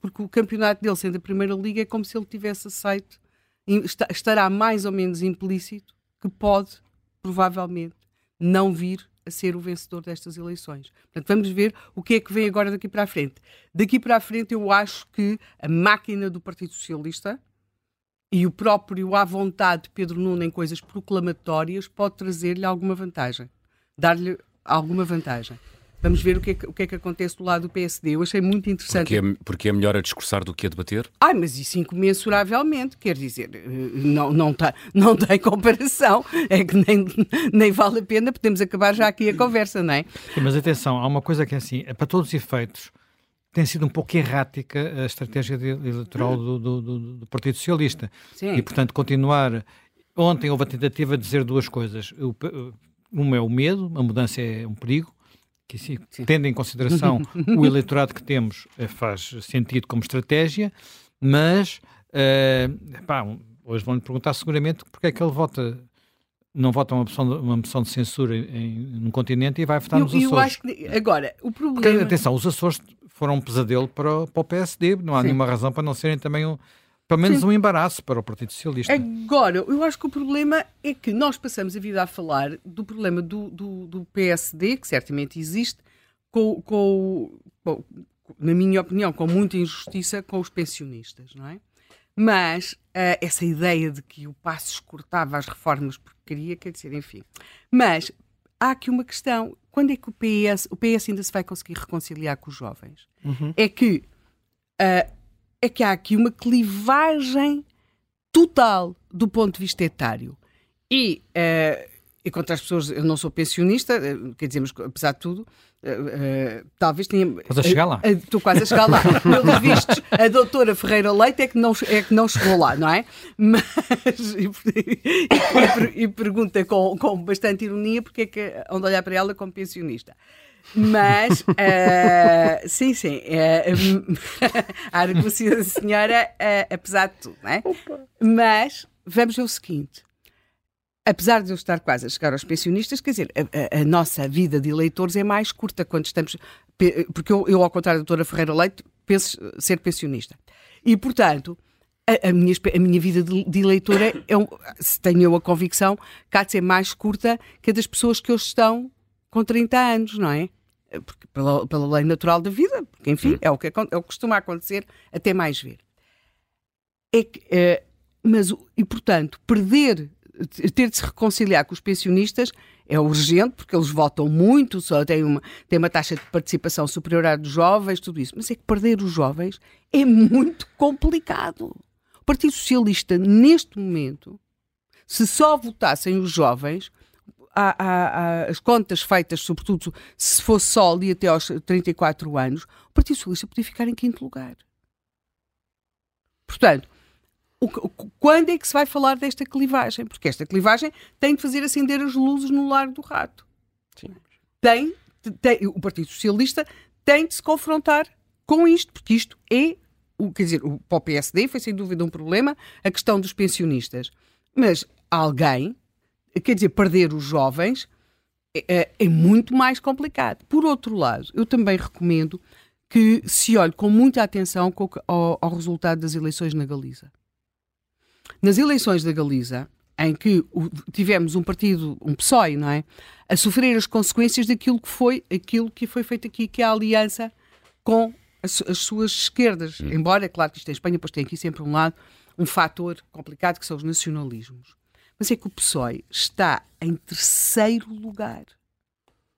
Porque o campeonato dele, sendo a Primeira Liga, é como se ele tivesse aceito, estará mais ou menos implícito que pode, provavelmente, não vir a ser o vencedor destas eleições. Portanto, vamos ver o que é que vem agora daqui para a frente. Daqui para a frente, eu acho que a máquina do Partido Socialista e o próprio à vontade de Pedro Nuno em coisas proclamatórias pode trazer-lhe alguma vantagem. Dar-lhe alguma vantagem. Vamos ver o que é que acontece do lado do PSD. Eu achei muito interessante. Porque é melhor a discursar do que a debater? Mas isso incomensuravelmente. Quer dizer, não tem comparação. É que nem vale a pena. Podemos acabar já aqui a conversa, não é? Sim, mas atenção, há uma coisa que é assim, para todos os efeitos, tem sido um pouco errática a estratégia eleitoral do Partido Socialista. Sim. E, portanto, continuar... Ontem houve a tentativa de dizer duas coisas. Uma é o medo, a mudança é um perigo, que sim, tendo em consideração o eleitorado que temos, faz sentido como estratégia, mas hoje vão-lhe perguntar seguramente porque é que ele vota, não vota uma moção de censura num continente e vai votar nos Açores. Eu acho que, agora, o problema... Porque, atenção, os Açores foram um pesadelo para o PSD, não há sim. nenhuma razão para não serem também pelo menos sim. um embaraço para o Partido Socialista. Agora, eu acho que o problema é que nós passamos a vida a falar do problema do PSD, que certamente existe, na minha opinião, com muita injustiça, com os pensionistas, não é? Mas essa ideia de que o Passos cortava as reformas porque queria, quer dizer, enfim. Mas há aqui uma questão. Quando é que o PS ainda se vai conseguir reconciliar com os jovens? Uhum. É que há aqui uma clivagem total do ponto de vista etário. E contra as pessoas, eu não sou pensionista, quer dizer, mas apesar de tudo, talvez tenha... Estás a chegar lá. Estou quase a chegar lá. Pelos vistos, a doutora Ferreira Leite é que não chegou lá, não é? Mas, e pergunta com bastante ironia porque é que onde olhar para ela como pensionista. Mas, a arrogancia da senhora, apesar de tudo, não é? Mas, vamos ver o seguinte, apesar de eu estar quase a chegar aos pensionistas, quer dizer, a nossa vida de eleitores é mais curta quando estamos, porque eu ao contrário da doutora Ferreira Leite, penso ser pensionista. E, portanto, a minha vida de eleitora, tenho eu a convicção, que há de ser mais curta que a das pessoas que hoje estão com 30 anos, não é? Porque pela lei natural da vida, porque, enfim, é o que costuma acontecer até mais ver. Portanto, ter de se reconciliar com os pensionistas é urgente, porque eles votam muito, só têm uma taxa de participação superior à dos jovens, tudo isso. Mas é que perder os jovens é muito complicado. O Partido Socialista, neste momento, se só votassem os jovens, as contas feitas, sobretudo se fosse só ali até aos 34 anos, o Partido Socialista podia ficar em quinto lugar. Portanto, quando é que se vai falar desta clivagem? Porque esta clivagem tem de fazer acender as luzes no largo do rato. Sim. O Partido Socialista tem de se confrontar com isto, porque isto é, quer dizer, para o PSD foi sem dúvida um problema a questão dos pensionistas. Mas alguém, quer dizer, perder os jovens é muito mais complicado. Por outro lado, eu também recomendo que se olhe com muita atenção ao resultado das eleições na Galiza. Nas eleições da Galiza, em que tivemos um partido, um PSOE, não é? A sofrer as consequências daquilo que foi, feito aqui, que é a aliança com as suas esquerdas. Embora, é claro que isto é Espanha, pois tem aqui sempre um fator complicado, que são os nacionalismos. Mas é que o PSOE está em terceiro lugar.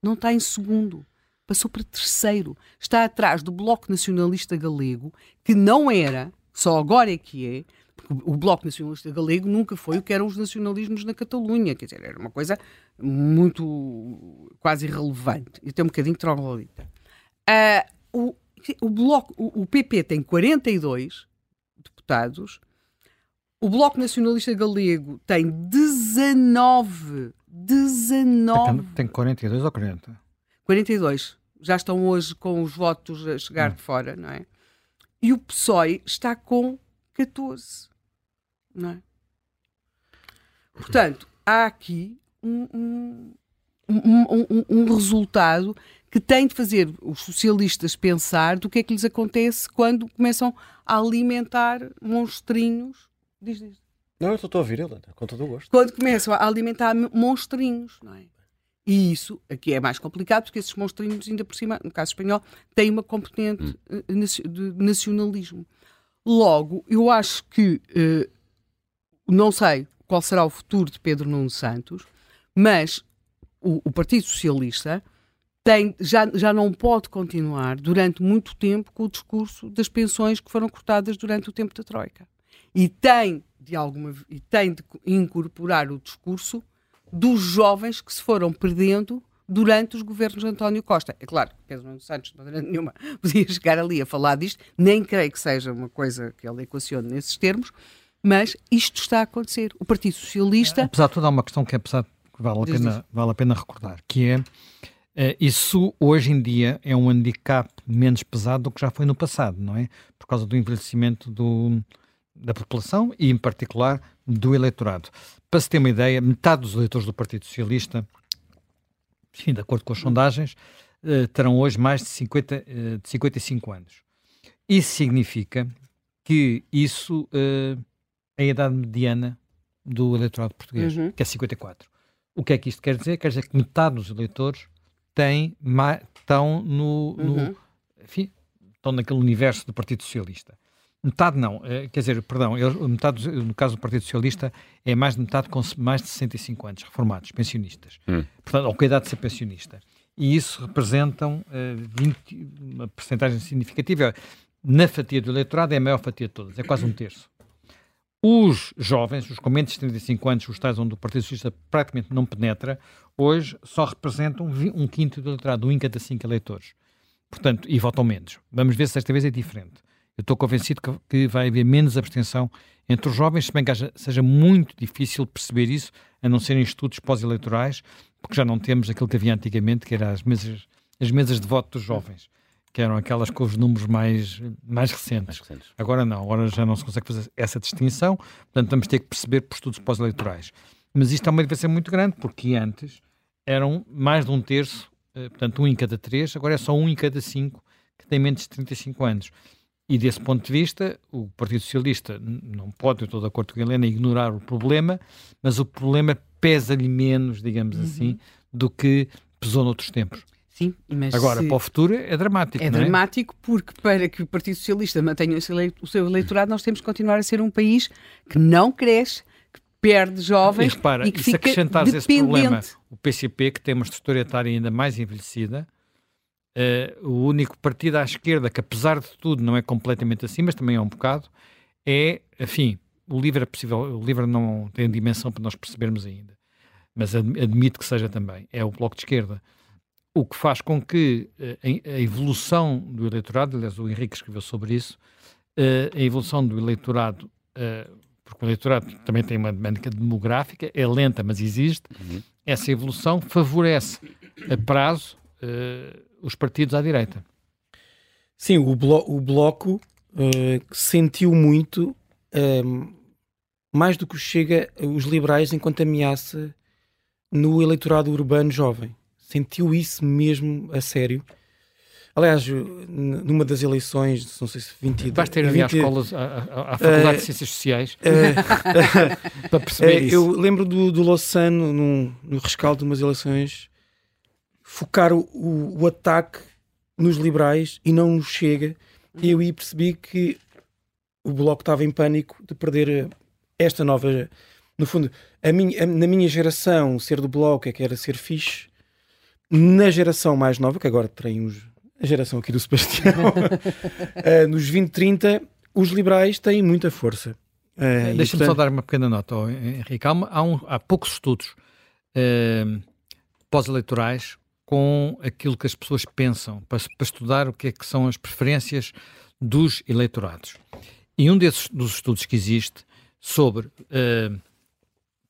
Não está em segundo. Passou para terceiro. Está atrás do Bloco Nacionalista Galego, que não era, só agora é que é, porque o Bloco Nacionalista Galego nunca foi o que eram os nacionalismos na Catalunha. Quer dizer, era uma coisa muito quase irrelevante. E até um bocadinho troglodita. O PP tem 42 deputados. O Bloco Nacionalista Galego tem 19. Tem 42 ou 40? 42. Já estão hoje com os votos a chegar de fora, não é? E o PSOE está com 14, não é? Portanto, há aqui um resultado que tem de fazer os socialistas pensar do que é que lhes acontece quando começam a alimentar monstrinhos. Diz. Não, eu estou a ouvir, Helena, com todo o gosto. Quando começam a alimentar monstrinhos, não é? E isso aqui é mais complicado, porque esses monstrinhos, ainda por cima, no caso espanhol, têm uma componente de nacionalismo. Logo, eu acho que, não sei qual será o futuro de Pedro Nuno Santos, mas o Partido Socialista já não pode continuar durante muito tempo com o discurso das pensões que foram cortadas durante o tempo da Troika. E tem de incorporar o discurso dos jovens que se foram perdendo durante os governos de António Costa. É claro que Pedro Nuno Santos, de maneira nenhuma, podia chegar ali a falar disto, nem creio que seja uma coisa que ele equacione nesses termos, mas isto está a acontecer. O Partido Socialista... Apesar de tudo, há uma questão que vale a pena recordar, que é, isso hoje em dia é um handicap menos pesado do que já foi no passado, não é? Por causa do envelhecimento da população e, em particular, do eleitorado. Para se ter uma ideia, metade dos eleitores do Partido Socialista, enfim, de acordo com as sondagens, terão hoje mais de 55 anos. Isso significa que isso é a idade mediana do eleitorado português, que é 54. O que é que isto quer dizer? Quer dizer que metade dos eleitores estão estão naquele universo do Partido Socialista. Metade não, quer dizer, perdão, metade, no caso do Partido Socialista, é mais de metade com mais de 65 anos, reformados, pensionistas. Portanto, ou com a idade de ser pensionista. E isso representam uma percentagem significativa. Na fatia do eleitorado é a maior fatia de todas, é quase um terço. Os jovens, os com menos de 35 anos, os tais onde o Partido Socialista praticamente não penetra, hoje só representam um quinto do eleitorado, um em cada 5 eleitores. Portanto, e votam menos. Vamos ver se desta vez é diferente. Eu estou convencido que vai haver menos abstenção entre os jovens, se bem que seja muito difícil perceber isso, a não ser em estudos pós-eleitorais, porque já não temos aquilo que havia antigamente, que eram as mesas de voto dos jovens, que eram aquelas com os números mais recentes. Agora não, agora já não se consegue fazer essa distinção, portanto vamos ter que perceber por estudos pós-eleitorais. Mas isto é uma diferença muito grande, porque antes eram mais de um terço, portanto 1 em cada 3, agora é só 1 em cada 5 que tem menos de 35 anos. E desse ponto de vista, o Partido Socialista não pode, eu estou de acordo com a Helena, ignorar o problema, mas o problema pesa-lhe menos, digamos assim, do que pesou noutros tempos. Sim, mas agora, para o futuro, é dramático, não é? É dramático porque, para que o Partido Socialista mantenha o seu eleitorado, nós temos que continuar a ser um país que não cresce, que perde jovens e, repara, e que fica acrescentares dependente. Esse problema, o PCP, que tem uma estrutura etária ainda mais envelhecida, o único partido à esquerda que, apesar de tudo, não é completamente assim, mas também é um bocado, é, enfim, o LIVRE é possível, o LIVRE não tem dimensão para nós percebermos ainda, mas admito que seja também, é o Bloco de Esquerda. O que faz com que a evolução do eleitorado, aliás, o Henrique escreveu sobre isso, a evolução do eleitorado, porque o eleitorado também tem uma dinâmica demográfica, é lenta, mas existe, essa evolução favorece a prazo os partidos à direita. Sim, o Bloco sentiu muito, mais do que Chega, os liberais enquanto ameaça no eleitorado urbano jovem. Sentiu isso mesmo a sério. Aliás, numa das eleições, não sei se 22... Basta ir ali às escolas, à Faculdade de Ciências Sociais, para perceber isso. Eu lembro do Loçano, no rescaldo de umas eleições, focar o ataque nos liberais e não nos Chega. E eu aí percebi que o Bloco estava em pânico de perder esta nova... No fundo, na minha geração, ser do Bloco é que era ser fixe. Na geração mais nova, que agora tem a geração aqui do Sebastião, nos 20, 30, os liberais têm muita força. Deixa-me só dar uma pequena nota, Henrique. Há poucos estudos pós-eleitorais com aquilo que as pessoas pensam, para estudar o que é que são as preferências dos eleitorados. E um dos estudos que existe sobre,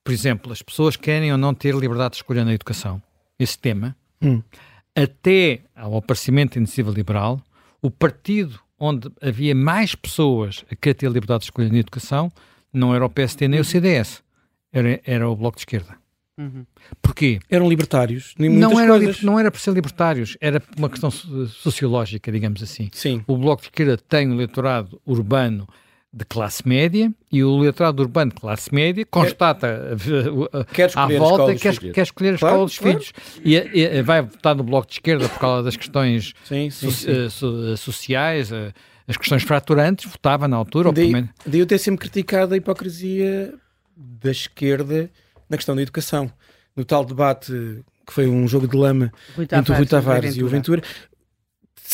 por exemplo, as pessoas querem ou não ter liberdade de escolha na educação, esse tema... Até ao aparecimento da Iniciativa Liberal, o partido onde havia mais pessoas a querer ter liberdade de escolha na educação não era o PSD nem o CDS, era o Bloco de Esquerda. Porquê? Eram libertários. Não era por ser libertários, era uma questão sociológica, digamos assim. Sim. O Bloco de Esquerda tem um eleitorado urbano de classe média e o eleitorado urbano de classe média constata à volta que quer escolher a escola dos filhos e vai votar no Bloco de Esquerda por causa das questões sociais, as questões fraturantes, votava na altura. Daí eu ter sempre criticado a hipocrisia da esquerda na questão da educação. No tal debate que foi um jogo de lama entre o Rui Tavares e o Ventura,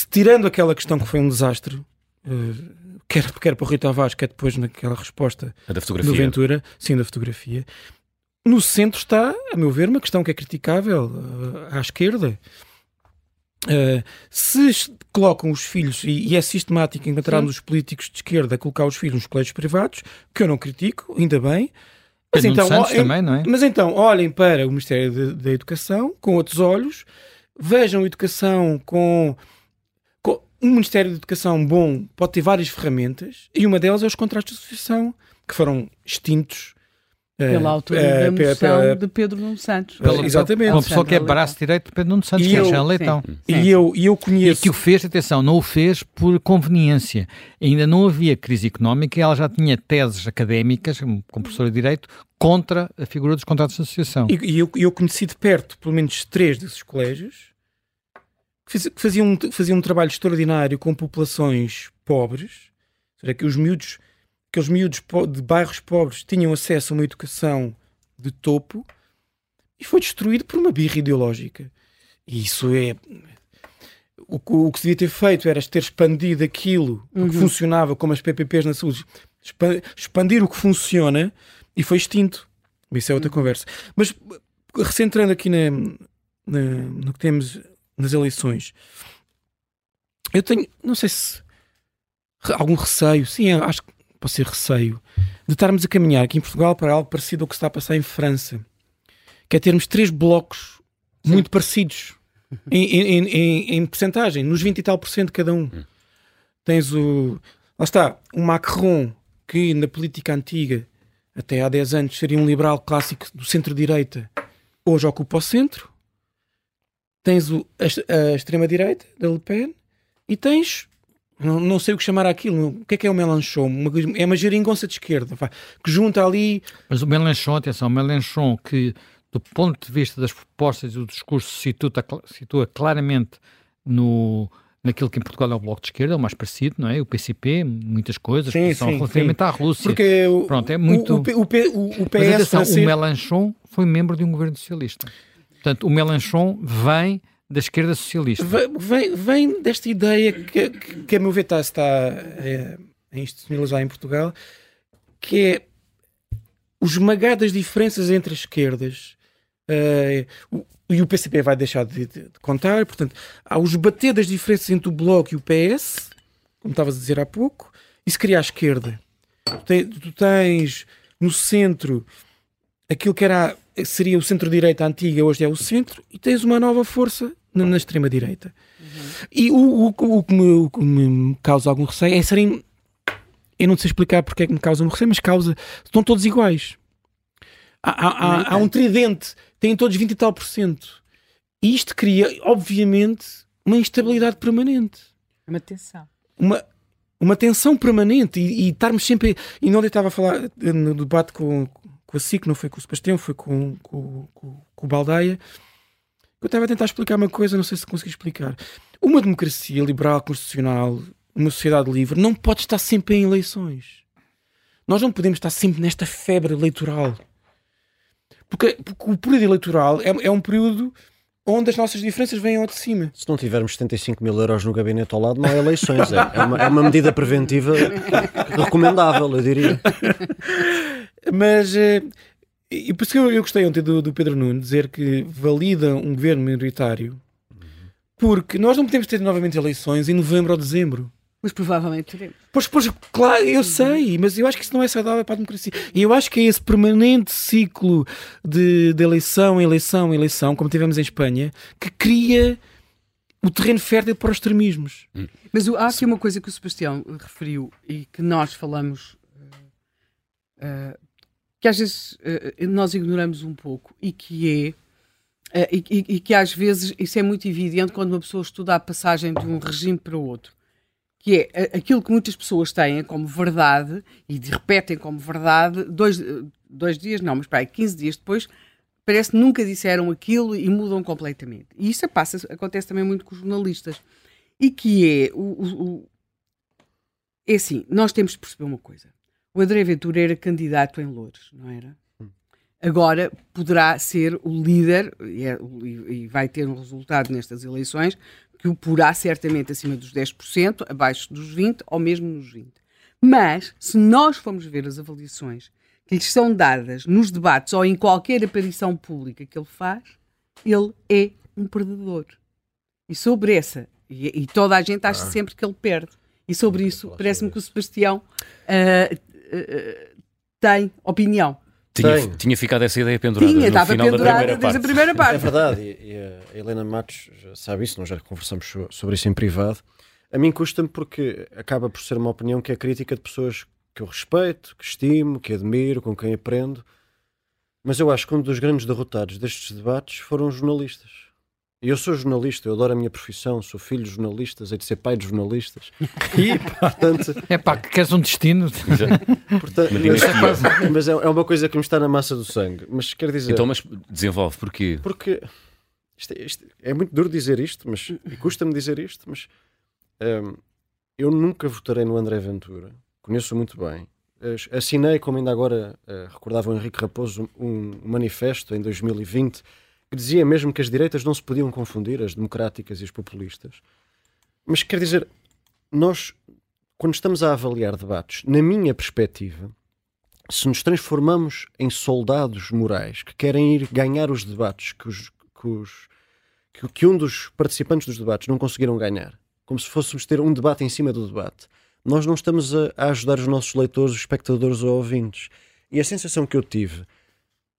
tirando aquela questão que foi um desastre, quer para o Rui Tavares, quer depois naquela resposta do Ventura, sim, da fotografia. No centro está, a meu ver, uma questão que é criticável à esquerda. Se colocam os filhos, e é sistemático encontrarmos os políticos de esquerda a colocar os filhos nos colégios privados, que eu não critico, ainda bem. Mas, então, olhem para o Ministério da Educação com outros olhos, vejam a educação com... Um Ministério da Educação bom pode ter várias ferramentas e uma delas é os contratos de associação, que foram extintos pela autoria da moção de Pedro Nuno Santos. Exatamente. Uma pessoa que é braço direito de Pedro Nuno Santos, que é Jean Leitão. E eu conheço... E que o fez, atenção, não o fez por conveniência. Ainda não havia crise económica e ela já tinha teses académicas, como professora de Direito, contra a figura dos contratos de associação. E eu conheci de perto pelo menos 3 desses colégios, que faziam um trabalho extraordinário com populações pobres, ou seja, que os miúdos de bairros pobres tinham acesso a uma educação de topo e foi destruído por uma birra ideológica. E isso é... O que se devia ter feito era ter expandido aquilo que funcionava, como as PPPs na saúde, expandir o que funciona e foi extinto. Isso é outra conversa. Mas, recentrando aqui no que temos... nas eleições, eu tenho, não sei se algum receio, sim, acho que pode ser receio, de estarmos a caminhar aqui em Portugal para algo parecido ao que se está a passar em França, que é termos 3 blocos muito parecidos em percentagem, nos 20 e tal % cada um. Tens o Macron, que na política antiga, até há 10 anos, seria um liberal clássico do centro-direita, hoje ocupa o centro. Tens a extrema-direita, da Le Pen, e tens, não sei o que chamar aquilo, o que é o Mélenchon? É uma geringonça de esquerda, que junta ali... Mas o Mélenchon, atenção, o Mélenchon que, do ponto de vista das propostas e do discurso, situa claramente no naquilo que em Portugal é o Bloco de Esquerda, é o mais parecido, não é? O PCP, muitas coisas, sim, relativamente à Rússia. Porque pronto, é muito... o PS... O Mélenchon foi membro de um governo socialista. Portanto, o Mélenchon vem da esquerda socialista. Vem desta ideia que a meu ver, está a institucionalizar em Portugal, que é o esmagar das diferenças entre as esquerdas. E o PCP vai deixar de contar, portanto, há o esbater das diferenças entre o Bloco e o PS, como estavas a dizer há pouco, e se cria a esquerda. Tu tens no centro aquilo que seria o centro-direita antiga, hoje é o centro, e tens uma nova força na extrema-direita. Uhum. E o que me causa algum receio é serem... Eu não sei explicar porque é que me causa um receio, mas estão todos iguais. Há um tridente, têm todos 20 e tal % e isto cria, obviamente, uma instabilidade permanente. Uma tensão. Uma tensão permanente e estarmos sempre... E não estava a falar no debate com a SIC, não foi com o Sebastião, foi com o Baldaia. Eu estava a tentar explicar uma coisa, não sei se consegui explicar. Uma democracia liberal, constitucional, uma sociedade livre, não pode estar sempre em eleições. Nós não podemos estar sempre nesta febre eleitoral. Porque o período eleitoral é um período onde as nossas diferenças vêm ao de cima. Se não tivermos 75 mil euros no gabinete ao lado, não há eleições. É uma medida preventiva recomendável, eu diria. Mas, e por isso que eu gostei ontem do Pedro Nuno dizer que valida um governo minoritário, porque nós não podemos ter novamente eleições em novembro ou dezembro. Mas provavelmente teremos. Pois, claro, eu sei, mas eu acho que isso não é saudável para a democracia. E eu acho que é esse permanente ciclo de eleição em eleição em eleição, como tivemos em Espanha, que cria o terreno fértil para os extremismos. Mas há aqui uma coisa que o Sebastião referiu e que nós falamos, que às vezes nós ignoramos um pouco, e que é, e que às vezes isso é muito evidente quando uma pessoa estuda a passagem de um regime para o outro. Que é aquilo que muitas pessoas têm como verdade e repetem como verdade dois dias, não, mas 15 dias depois, parece que nunca disseram aquilo e mudam completamente. E isso acontece também muito com os jornalistas. E que é... É assim, nós temos de perceber uma coisa. O André Ventura era candidato em Loures, não era? Agora poderá ser o líder e vai ter um resultado nestas eleições que o porá certamente acima dos 10%, abaixo dos 20% ou mesmo nos 20%. Mas, se nós formos ver as avaliações que lhes são dadas nos debates ou em qualquer aparição pública que ele faz, ele é um perdedor. E sobre essa, e toda a gente acha sempre que ele perde. E sobre isso, parece-me que o Sebastião tem opinião. Tinha ficado essa ideia pendurada no final da primeira parte. É verdade, e a Helena Matos já sabe isso, nós já conversamos sobre isso em privado. A mim custa-me porque acaba por ser uma opinião que é crítica de pessoas que eu respeito, que estimo, que admiro, com quem aprendo. Mas eu acho que um dos grandes derrotados destes debates foram os jornalistas. E eu sou jornalista, eu adoro a minha profissão, sou filho de jornalistas, hei de ser pai de jornalistas. E, portanto... É pá, que queres um destino. Portanto, mas é uma coisa que me está na massa do sangue. Mas quer dizer... Então, mas desenvolve, porquê? Porque... Isto, é muito duro dizer isto, mas custa-me dizer isto, mas eu nunca votarei no André Ventura, conheço muito bem. Assinei, como ainda agora recordava o Henrique Raposo, um manifesto em 2020... dizia mesmo que as direitas não se podiam confundir, as democráticas e as populistas. Mas quer dizer, nós, quando estamos a avaliar debates, na minha perspectiva, se nos transformamos em soldados morais que querem ir ganhar os debates que um dos participantes dos debates não conseguiram ganhar, como se fôssemos ter um debate em cima do debate, nós não estamos a ajudar os nossos leitores, os espectadores ou ouvintes. E a sensação que eu tive...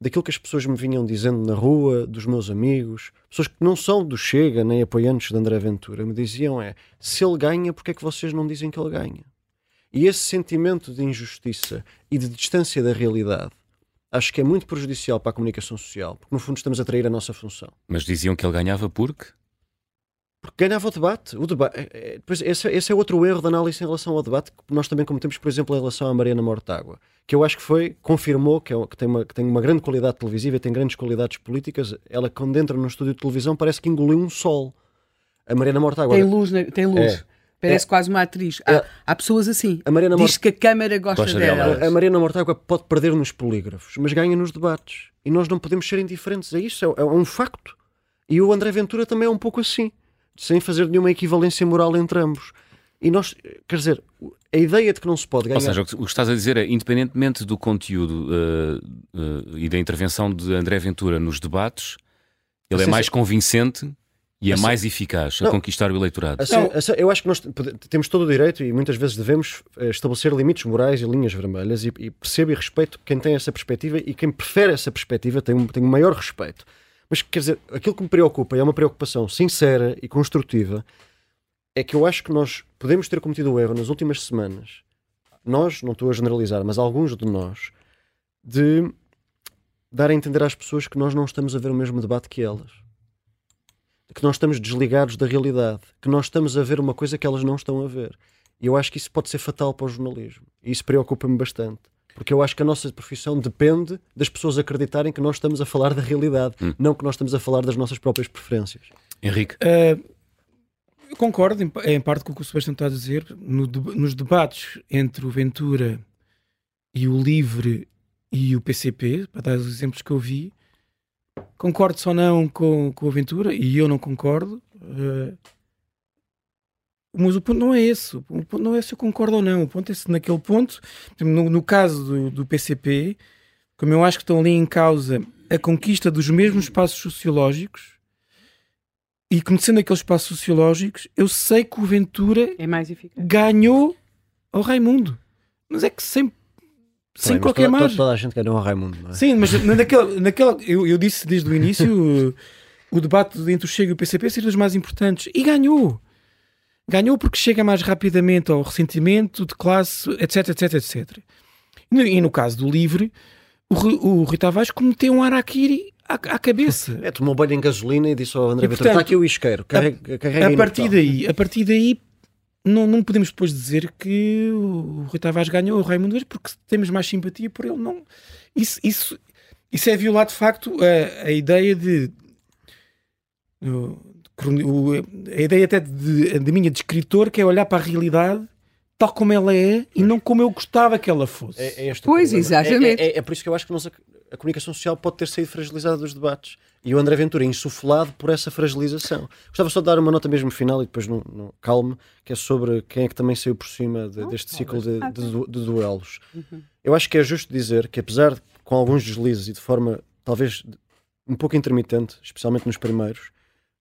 daquilo que as pessoas me vinham dizendo na rua, dos meus amigos, pessoas que não são do Chega, nem apoiantes de André Ventura, me diziam se ele ganha, porque é que vocês não dizem que ele ganha? E esse sentimento de injustiça e de distância da realidade, acho que é muito prejudicial para a comunicação social, porque no fundo estamos a trair a nossa função. Mas diziam que ele ganhava porque? Porque ganhava o debate. Esse é outro erro de análise em relação ao debate que nós também cometemos, por exemplo, em relação à Mariana Mortágua, que eu acho que confirmou que tem uma grande qualidade televisiva e tem grandes qualidades políticas. Ela, quando entra num estúdio de televisão, parece que engoliu um sol. A Mariana Mortágua. Tem luz. É. Parece quase uma atriz. Há pessoas assim. Diz que a câmara gosta dela. A Mariana Mortágua pode perder nos polígrafos, mas ganha nos debates. E nós não podemos ser indiferentes a isso. É um facto. E o André Ventura também é um pouco assim. Sem fazer nenhuma equivalência moral entre ambos. E nós, quer dizer, a ideia de que não se pode ganhar... Ou seja, o que estás a dizer é, independentemente do conteúdo e da intervenção de André Ventura nos debates, ele é mais convincente... E é mais eficaz a conquistar o eleitorado. Eu acho que nós temos todo o direito e muitas vezes devemos estabelecer limites morais e linhas vermelhas e percebo e respeito quem tem essa perspectiva e quem prefere essa perspectiva tem um maior respeito. Mas, quer dizer, aquilo que me preocupa e é uma preocupação sincera e construtiva é que eu acho que nós podemos ter cometido o erro nas últimas semanas, nós, não estou a generalizar, mas alguns de nós, de dar a entender às pessoas que nós não estamos a ver o mesmo debate que elas. Que nós estamos desligados da realidade, que nós estamos a ver uma coisa que elas não estão a ver. E eu acho que isso pode ser fatal para o jornalismo. E isso preocupa-me bastante. Porque eu acho que a nossa profissão depende das pessoas acreditarem que nós estamos a falar da realidade, não que nós estamos a falar das nossas próprias preferências. Henrique? Eu concordo em parte com o que o Sebastião está a dizer. Nos debates entre o Ventura e o LIVRE e o PCP, para dar os exemplos que eu vi, concordo só não com a Ventura, e eu não concordo, mas o ponto não é esse. O ponto não é se eu concordo ou não. O ponto é se naquele ponto, no caso do PCP, como eu acho que estão ali em causa a conquista dos mesmos espaços sociológicos, e conhecendo aqueles espaços sociológicos, eu sei que o Ventura é mais eficaz. Ganhou ao Raimundo. Mas é que sempre... Sem qualquer margem. Toda a gente ganhou ao Raimundo, não é? Sim, mas naquela eu disse desde o início, o debate entre o Chega e o PCP seria dos mais importantes. E ganhou. Ganhou porque chega mais rapidamente ao ressentimento de classe, etc, etc, etc. E no caso do LIVRE, o Rui Tavares cometeu um harakiri à cabeça. Tomou banho em gasolina e disse ao André Ventura, está aqui o isqueiro, carrega a partir daí, Não podemos depois dizer que o Rui Tavares ganhou o Raimundo hoje porque temos mais simpatia por ele. Não. Isso é violar de facto a ideia de minha de escritor, que é olhar para a realidade tal como ela é e não como eu gostava que ela fosse. Pois, exatamente. É por isso que eu acho que a comunicação social pode ter sido fragilizada dos debates. E o André Ventura insuflado por essa fragilização. Gostava só de dar uma nota mesmo final e depois não calme, que é sobre quem é que também saiu por cima deste ciclo de duelos. Eu acho que é justo dizer que, apesar de com alguns deslizes e de forma talvez um pouco intermitente, especialmente nos primeiros,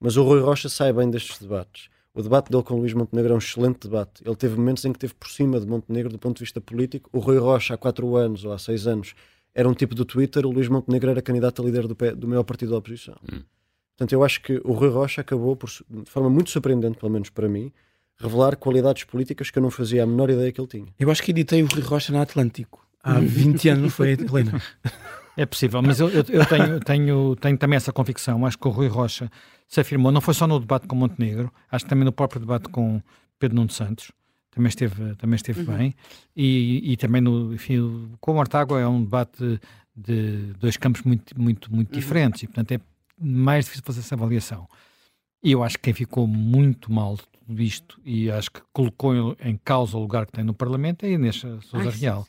mas o Rui Rocha sai bem destes debates. O debate dele com o Luís Montenegro é um excelente debate. Ele teve momentos em que esteve por cima de Montenegro do ponto de vista político. O Rui Rocha há 4 anos ou há 6 anos era um tipo do Twitter, o Luís Montenegro era candidato a líder do maior partido da oposição. Portanto, eu acho que o Rui Rocha acabou, de forma muito surpreendente, pelo menos para mim, revelar qualidades políticas que eu não fazia a menor ideia que ele tinha. Eu acho que editei o Rui Rocha na Atlântico. Há 20 anos, não foi, Helena? É possível, mas eu tenho também essa convicção. Acho que o Rui Rocha se afirmou, não foi só no debate com Montenegro, acho que também no próprio debate com Pedro Nuno Santos. Também esteve bem, e também com o Mortágua é um debate de dois campos muito diferentes, e portanto é mais difícil fazer essa avaliação. E eu acho que quem ficou muito mal de tudo isto, e acho que colocou em causa o lugar que tem no Parlamento, é Inês Sousa Real.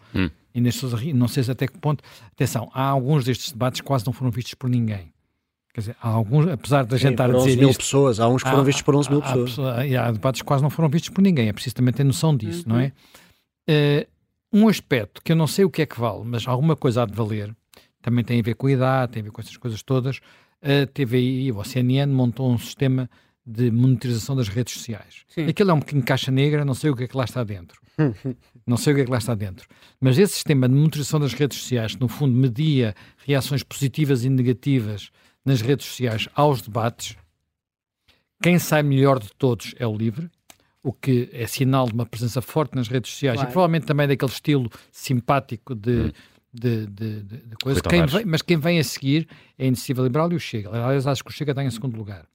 Inês Sousa Real, não sei se até que ponto... Atenção, há alguns destes debates que quase não foram vistos por ninguém. Quer dizer, há alguns, apesar da gente estar a dizer 11 mil isto, pessoas, há uns que foram vistos por 11 mil pessoas. Há debates que quase não foram vistos por ninguém, é preciso também ter noção disso, não é? Um aspecto que eu não sei o que é que vale, mas alguma coisa há de valer, também tem a ver com a idade, tem a ver com essas coisas todas, a TVI, o CNN, montou um sistema de monitorização das redes sociais. Sim. Aquilo é um bocadinho caixa negra, não sei o que é que lá está dentro. Mas esse sistema de monitorização das redes sociais, no fundo, media reações positivas e negativas nas redes sociais aos debates. Quem sai melhor de todos é o LIVRE, o que é sinal de uma presença forte nas redes sociais, claro. E provavelmente também daquele estilo simpático de coisa. Quem vem a seguir é a Iniciativa Liberal e o Chega. Aliás, acho que o Chega está em segundo lugar.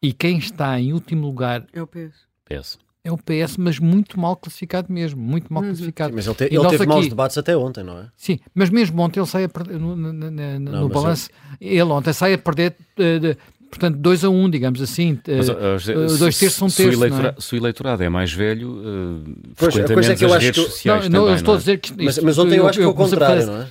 E quem está em último lugar é o PS. É o PS, mas muito mal classificado mesmo, muito mal classificado. Sim, mas ele teve maus debates até ontem, não é? Sim, mas mesmo ontem ele sai a perder, no balanço, ele ontem sai a perder Portanto, 2-1, digamos assim, dois terços são terços. Se o eleitorado é mais velho, frequentemente é que as redes sociais também, eu estou a dizer que mas ontem eu acho que foi o contrário, não é?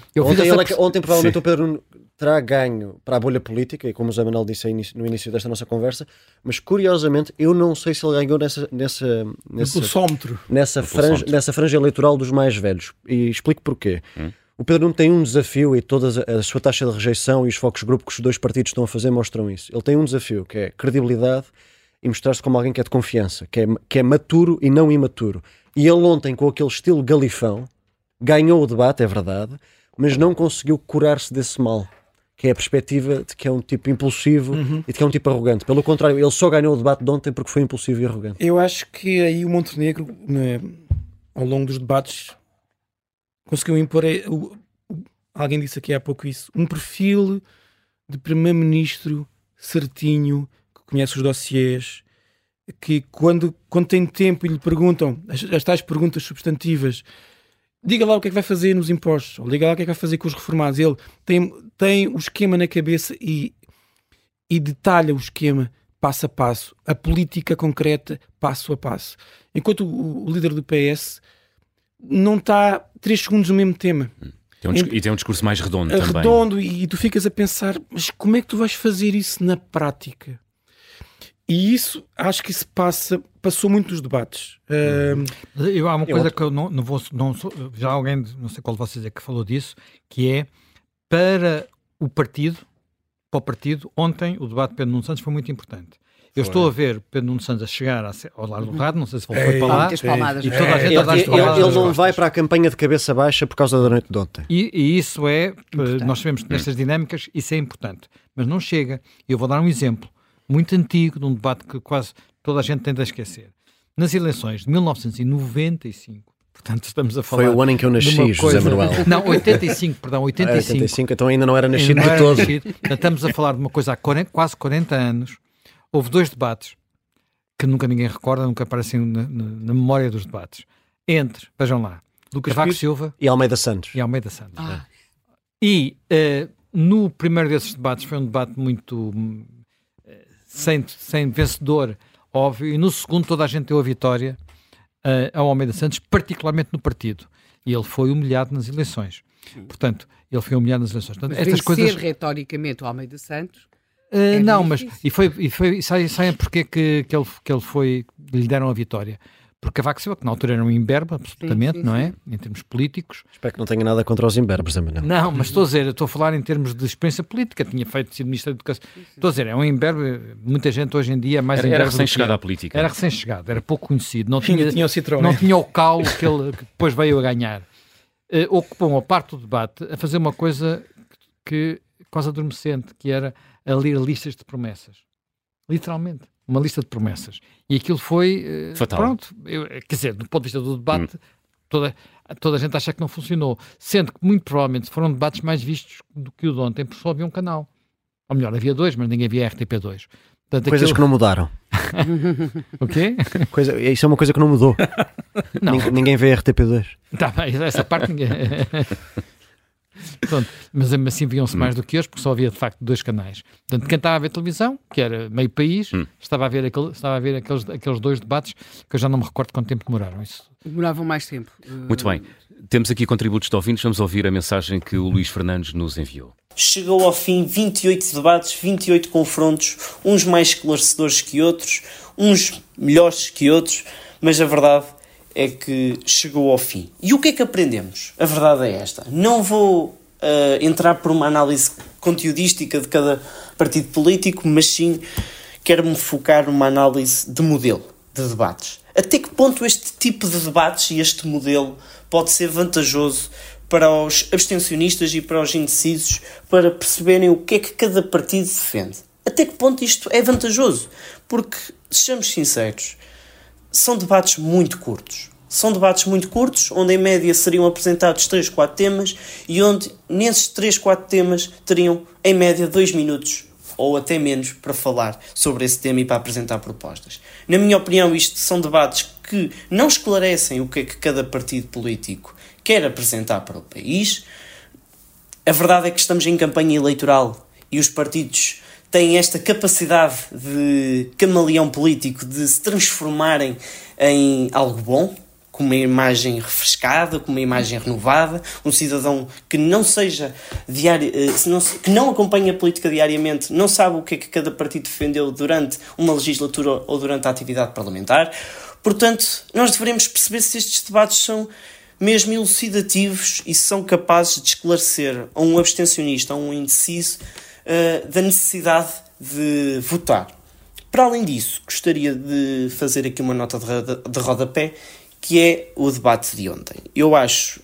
Ontem provavelmente o Pedro Nuno terá ganho para a bolha política, e como o José Manuel disse aí no início desta nossa conversa, mas curiosamente eu não sei se ele ganhou nessa franja eleitoral dos mais velhos. E explico porquê. O Pedro Nuno tem um desafio, e toda a sua taxa de rejeição e os focos grupo que os dois partidos estão a fazer mostram isso. Ele tem um desafio, que é credibilidade e mostrar-se como alguém que é de confiança, que é maturo e não imaturo. E ele ontem, com aquele estilo galifão, ganhou o debate, é verdade, mas não conseguiu curar-se desse mal, que é a perspectiva de que é um tipo impulsivo e de que é um tipo arrogante. Pelo contrário, ele só ganhou o debate de ontem porque foi impulsivo e arrogante. Eu acho que aí o Montenegro, né, ao longo dos debates, conseguiu impor, alguém disse aqui há pouco isso, um perfil de primeiro-ministro certinho, que conhece os dossiês, que quando tem tempo e lhe perguntam as tais perguntas substantivas, diga lá o que é que vai fazer nos impostos, ou diga lá o que é que vai fazer com os reformados. Ele tem o esquema na cabeça e detalha o esquema passo a passo, a política concreta passo a passo. Enquanto o líder do PS não está 3 segundos no mesmo tema. E tem um discurso mais redondo também. Redondo, e tu ficas a pensar, mas como é que tu vais fazer isso na prática? E isso, acho que isso passou muito nos debates. Há uma coisa que eu não vou... já alguém, não sei qual de vocês é que falou disso, que é para o partido, ontem o debate de Pedro Nuno Santos foi muito importante. Eu estou a ver Pedro Nuno Santos a chegar ao lado do rádio, não sei se foi para lá. E toda a gente a dar as palmadas. Ele não vai para a campanha de cabeça baixa por causa da noite de ontem. E isso é, importante. Nós sabemos que nestas dinâmicas isso é importante. Mas não chega. Eu vou dar um exemplo muito antigo de um debate que quase toda a gente tenta esquecer. Nas eleições de 1995, portanto estamos a falar... Foi o ano em que eu nasci, José Manuel. Não, 85, perdão, 85. 85, então ainda não era nascido de todo. Estamos a falar de uma coisa há quase 40 anos. Houve 2 debates que nunca ninguém recorda, nunca aparecem na memória dos debates. Entre, vejam lá, Lucas Vaco Silva e Almeida Santos. E no primeiro desses debates foi um debate muito sem vencedor, óbvio, e no segundo toda a gente deu a vitória ao Almeida Santos, particularmente no partido. E ele foi humilhado nas eleições. Portanto, ele foi humilhado nas eleições. Portanto, estas coisas... retoricamente o Almeida Santos... não, mas e foi sabem porque que ele foi, lhe deram a vitória? Porque Cavaco Silva, que na altura era um imberbe, absolutamente, sim. Não é? Em termos políticos. Espero que não tenha nada contra os imberbes também, não. Não, mas estou a falar em termos de experiência política, tinha sido ministro da Educação. Sim. Estou a dizer, é um imberbe, muita gente hoje em dia é mais imberbe. Era recém-chegado à política. Era recém-chegado, era pouco conhecido. Não tinha o calo que depois veio a ganhar. Ocupam a parte do debate a fazer uma coisa que quase adormecente, que era a ler listas de promessas. Literalmente, uma lista de promessas. E aquilo foi... fatal. Pronto, quer dizer, do ponto de vista do debate, toda a gente acha que não funcionou. Sendo que, muito provavelmente, foram debates mais vistos do que o de ontem, porque só havia um canal. Ou melhor, havia 2, mas ninguém via RTP2. Portanto, coisas que não mudaram. O quê? Isso é uma coisa que não mudou. Não. Ninguém vê RTP2. Tá bem, essa parte ninguém... Pronto, mas assim viam-se mais do que hoje, porque só havia de facto 2 canais. Portanto, quem estava a ver televisão, que era meio país, estava a ver aqueles 2 debates que eu já não me recordo quanto tempo demoraram. Isso. Demoravam mais tempo. Muito bem, temos aqui contributos de ouvintes, vamos ouvir a mensagem que o Luís Fernandes nos enviou. Chegou ao fim 28 debates, 28 confrontos, uns mais esclarecedores que outros, uns melhores que outros, mas a verdade é que chegou ao fim. E o que é que aprendemos? A verdade é esta. Não vou entrar por uma análise conteudística de cada partido político, mas sim quero-me focar numa análise de modelo de debates. Até que ponto este tipo de debates e este modelo pode ser vantajoso para os abstencionistas e para os indecisos, para perceberem o que é que cada partido defende? Até que ponto isto é vantajoso? Porque, sejamos sinceros, São debates muito curtos, onde em média seriam apresentados 3, 4 temas e onde nesses 3, 4 temas teriam em média 2 minutos ou até menos para falar sobre esse tema e para apresentar propostas. Na minha opinião, isto são debates que não esclarecem o que é que cada partido político quer apresentar para o país. A verdade é que estamos em campanha eleitoral e os partidos têm esta capacidade de camaleão político, de se transformarem em algo bom, com uma imagem refrescada, com uma imagem renovada, um cidadão que não seja diário, que não acompanha a política diariamente, não sabe o que é que cada partido defendeu durante uma legislatura ou durante a atividade parlamentar. Portanto, nós deveremos perceber se estes debates são mesmo elucidativos e se são capazes de esclarecer a um abstencionista, a um indeciso, da necessidade de votar. Para além disso, gostaria de fazer aqui uma nota de rodapé, que é o debate de ontem. Eu acho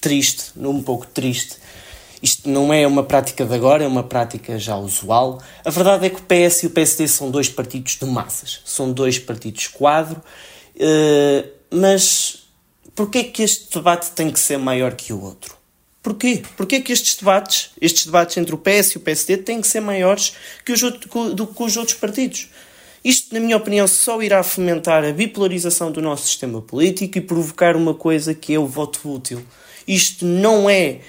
triste, um pouco triste, isto não é uma prática de agora, é uma prática já usual. A verdade é que o PS e o PSD são dois partidos de massas, são dois partidos quadro, mas porquê é que este debate tem que ser maior que o outro? Porquê? Porquê é que estes debates entre o PS e o PSD têm que ser maiores que os outros partidos? Isto, na minha opinião, só irá fomentar a bipolarização do nosso sistema político e provocar uma coisa que é o voto útil. Isto não é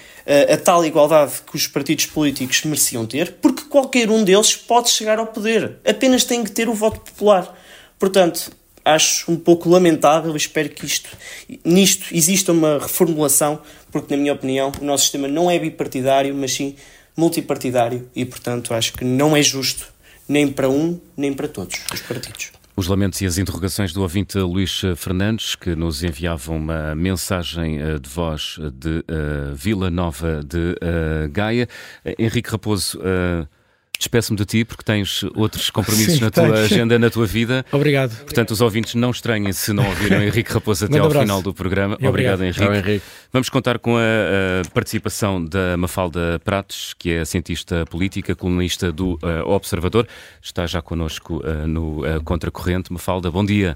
a tal igualdade que os partidos políticos mereciam ter, porque qualquer um deles pode chegar ao poder. Apenas tem que ter o voto popular. Portanto, acho um pouco lamentável e espero que nisto exista uma reformulação, porque, na minha opinião, o nosso sistema não é bipartidário, mas sim multipartidário e, portanto, acho que não é justo nem para um, nem para todos os partidos. Os lamentos e as interrogações do ouvinte Luís Fernandes, que nos enviava uma mensagem de voz de Vila Nova de Gaia. Henrique Raposo, despeço-me de ti porque tens outros compromissos tua agenda, na tua vida. Obrigado. Portanto, os ouvintes não estranhem se não ouviram Henrique Raposo até ao final do programa. Obrigado, Henrique. Tchau, Henrique. Vamos contar com a participação da Mafalda Prates, que é cientista política, colunista do Observador. Está já connosco no Contracorrente. Mafalda, bom dia.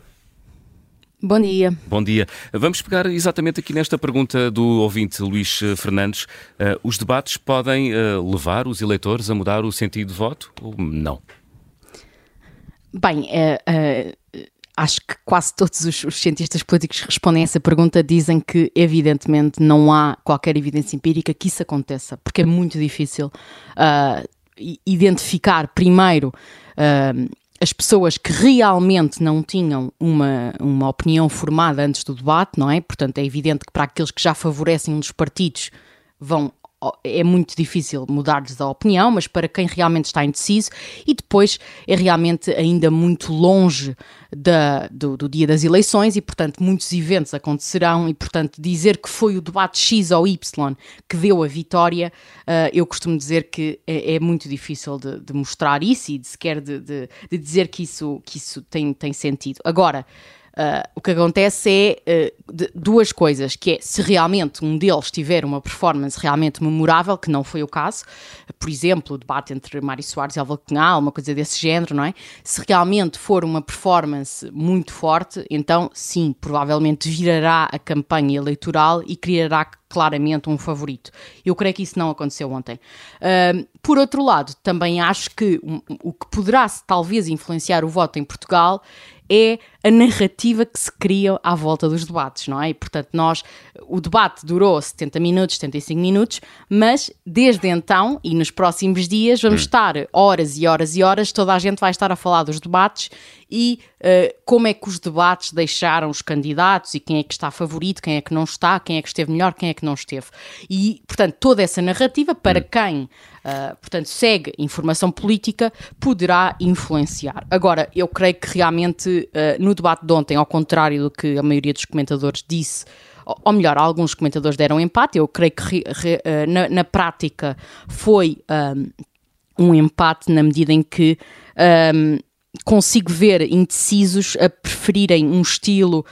Bom dia. Bom dia. Vamos pegar exatamente aqui nesta pergunta do ouvinte Luís Fernandes. Os debates podem levar os eleitores a mudar o sentido de voto ou não? Bem, acho que quase todos os cientistas políticos que respondem a essa pergunta dizem que, evidentemente, não há qualquer evidência empírica que isso aconteça, porque é muito difícil identificar primeiro as pessoas que realmente não tinham uma opinião formada antes do debate, não é? Portanto, é evidente que para aqueles que já favorecem um dos partidos é muito difícil mudar-lhes a opinião, mas para quem realmente está indeciso, e depois é realmente ainda muito longe do dia das eleições e, portanto, muitos eventos acontecerão e, portanto, dizer que foi o debate X ou Y que deu a vitória, eu costumo dizer que é muito difícil de mostrar isso e de dizer que isso tem sentido. Agora, o que acontece é duas coisas, que é se realmente um deles tiver uma performance realmente memorável, que não foi o caso, por exemplo, o debate entre Mário Soares e Álvaro Cunhal, uma coisa desse género, não é? Se realmente for uma performance muito forte, então sim, provavelmente virará a campanha eleitoral e criará claramente um favorito. Eu creio que isso não aconteceu ontem. Por outro lado, também acho que o que poderá talvez influenciar o voto em Portugal é a narrativa que se cria à volta dos debates, não é? E, portanto, o debate durou 70 minutos, 75 minutos, mas desde então, e nos próximos dias, vamos estar horas e horas e horas, toda a gente vai estar a falar dos debates e como é que os debates deixaram os candidatos e quem é que está favorito, quem é que não está, quem é que esteve melhor, quem é que não esteve. E, portanto, toda essa narrativa para quem portanto, segue informação política, poderá influenciar. Agora, eu creio que realmente no debate de ontem, ao contrário do que a maioria dos comentadores disse, ou melhor, alguns comentadores deram empate, eu creio que na prática foi um empate na medida em que consigo ver indecisos a preferirem um estilo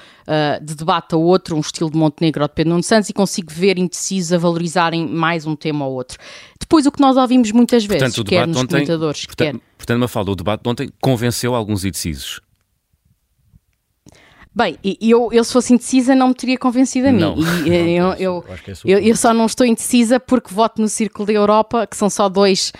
de debate a outro, um estilo de Montenegro ou de Pedro Nuno Santos, e consigo ver indecisos a valorizarem mais um tema ou outro. Depois o que nós ouvimos muitas vezes, portanto, quer nos comentadores, Portanto, Mafalda, o debate de ontem convenceu alguns indecisos. Bem, eu se fosse indecisa não me teria convencido a mim. Eu só não estou indecisa porque voto no Círculo da Europa, que são só dois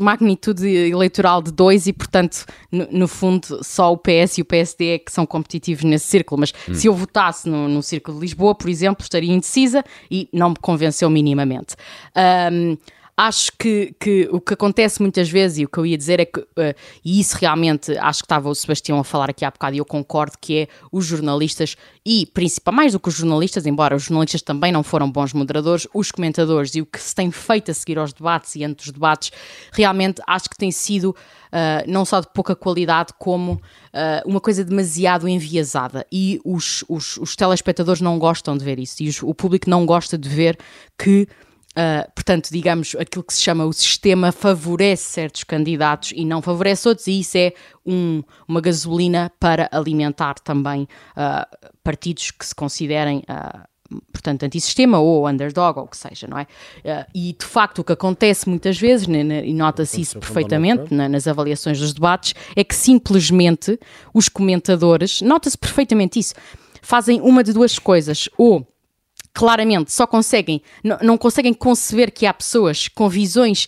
magnitude eleitoral de 2 e, portanto, no fundo, só o PS e o PSD é que são competitivos nesse círculo. Mas se eu votasse no Círculo de Lisboa, por exemplo, estaria indecisa e não me convenceu minimamente. Acho que o que acontece muitas vezes, e o que eu ia dizer é que, e isso realmente acho que estava o Sebastião a falar aqui há bocado, e eu concordo, que é os jornalistas, e principalmente mais do que os jornalistas, embora os jornalistas também não foram bons moderadores, os comentadores e o que se tem feito a seguir aos debates e entre os debates, realmente acho que tem sido não só de pouca qualidade, como uma coisa demasiado enviesada, e os telespectadores não gostam de ver isso, e o público não gosta de ver que... portanto, digamos, aquilo que se chama o sistema favorece certos candidatos e não favorece outros, e isso é uma gasolina para alimentar também partidos que se considerem, portanto, antissistema ou underdog ou o que seja, não é? E de facto o que acontece muitas vezes, e nota-se isso perfeitamente nas avaliações dos debates, é que simplesmente os comentadores, nota-se perfeitamente isso, fazem uma de duas coisas: ou claramente só conseguem, não conseguem conceber que há pessoas com visões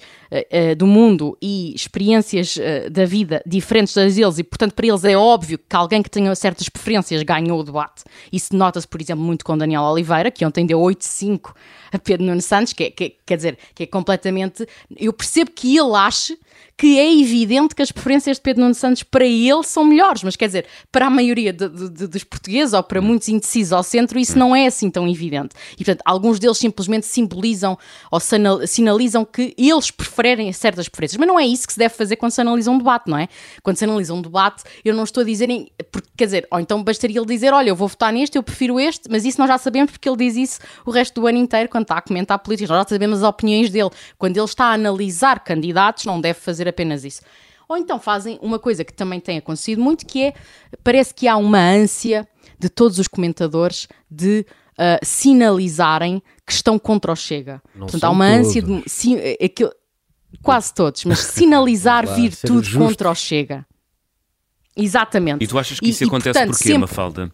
do mundo e experiências da vida diferentes das deles, e portanto para eles é óbvio que alguém que tenha certas preferências ganhou o debate. Isso nota-se, por exemplo, muito com Daniel Oliveira, que ontem deu 8-5 a Pedro Nuno Santos, quer dizer, que é completamente... Eu percebo que ele ache que é evidente que as preferências de Pedro Nuno Santos para ele são melhores, mas quer dizer, para a maioria dos portugueses, ou para muitos indecisos ao centro, isso não é assim tão evidente. E portanto, alguns deles simplesmente simbolizam ou sinalizam que eles preferem certas preferências, mas não é isso que se deve fazer quando se analisa um debate, não é? Quando se analisa um debate, eu não estou a dizer, porque, quer dizer, ou então bastaria ele dizer: olha, eu vou votar neste, eu prefiro este, mas isso nós já sabemos, porque ele diz isso o resto do ano inteiro quando está a comentar políticos, nós já sabemos as opiniões dele. Quando ele está a analisar candidatos, não deve fazer apenas isso. Ou então fazem uma coisa que também tem acontecido muito, que é, parece que há uma ânsia de todos os comentadores de sinalizarem que estão contra o Chega. Não, portanto, há uma ânsia de... quase todos, mas sinalizar virtude contra o Chega. Exatamente. E tu achas que isso acontece, portanto, porquê, Mafalda?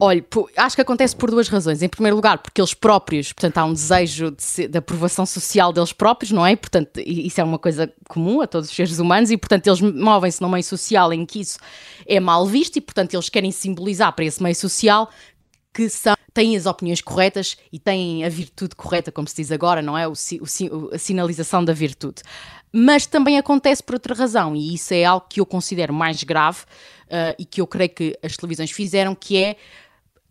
Olha, acho que acontece por duas razões. Em primeiro lugar, porque eles próprios, portanto, há um desejo de aprovação social deles próprios, não é? Portanto, isso é uma coisa comum a todos os seres humanos, e portanto eles movem-se num meio social em que isso é mal visto, e portanto eles querem simbolizar para esse meio social que têm as opiniões corretas e têm a virtude correta, como se diz agora, não é? A sinalização da virtude. Mas também acontece por outra razão, e isso é algo que eu considero mais grave, e que eu creio que as televisões fizeram, que é: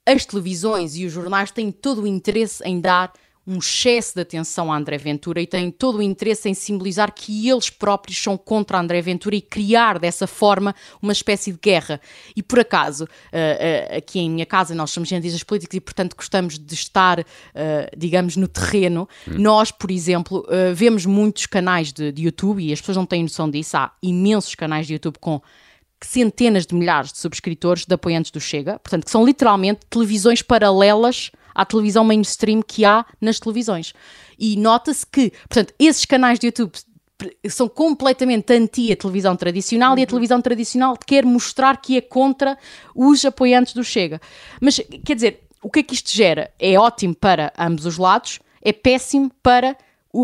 as televisões e os jornais têm todo o interesse em dar um excesso de atenção a André Ventura, e têm todo o interesse em simbolizar que eles próprios são contra André Ventura, e criar dessa forma uma espécie de guerra. E por acaso, aqui em minha casa nós somos cientistas políticos e portanto gostamos de estar, digamos, no terreno. Nós, por exemplo, vemos muitos canais de YouTube, e as pessoas não têm noção disso, há imensos canais de YouTube com centenas de milhares de subscritores, de apoiantes do Chega, portanto que são literalmente televisões paralelas à televisão mainstream que há nas televisões. E nota-se que, portanto, esses canais de YouTube são completamente anti a televisão tradicional, e a televisão tradicional quer mostrar que é contra os apoiantes do Chega. Mas, quer dizer, o que é que isto gera? É ótimo para ambos os lados, é péssimo para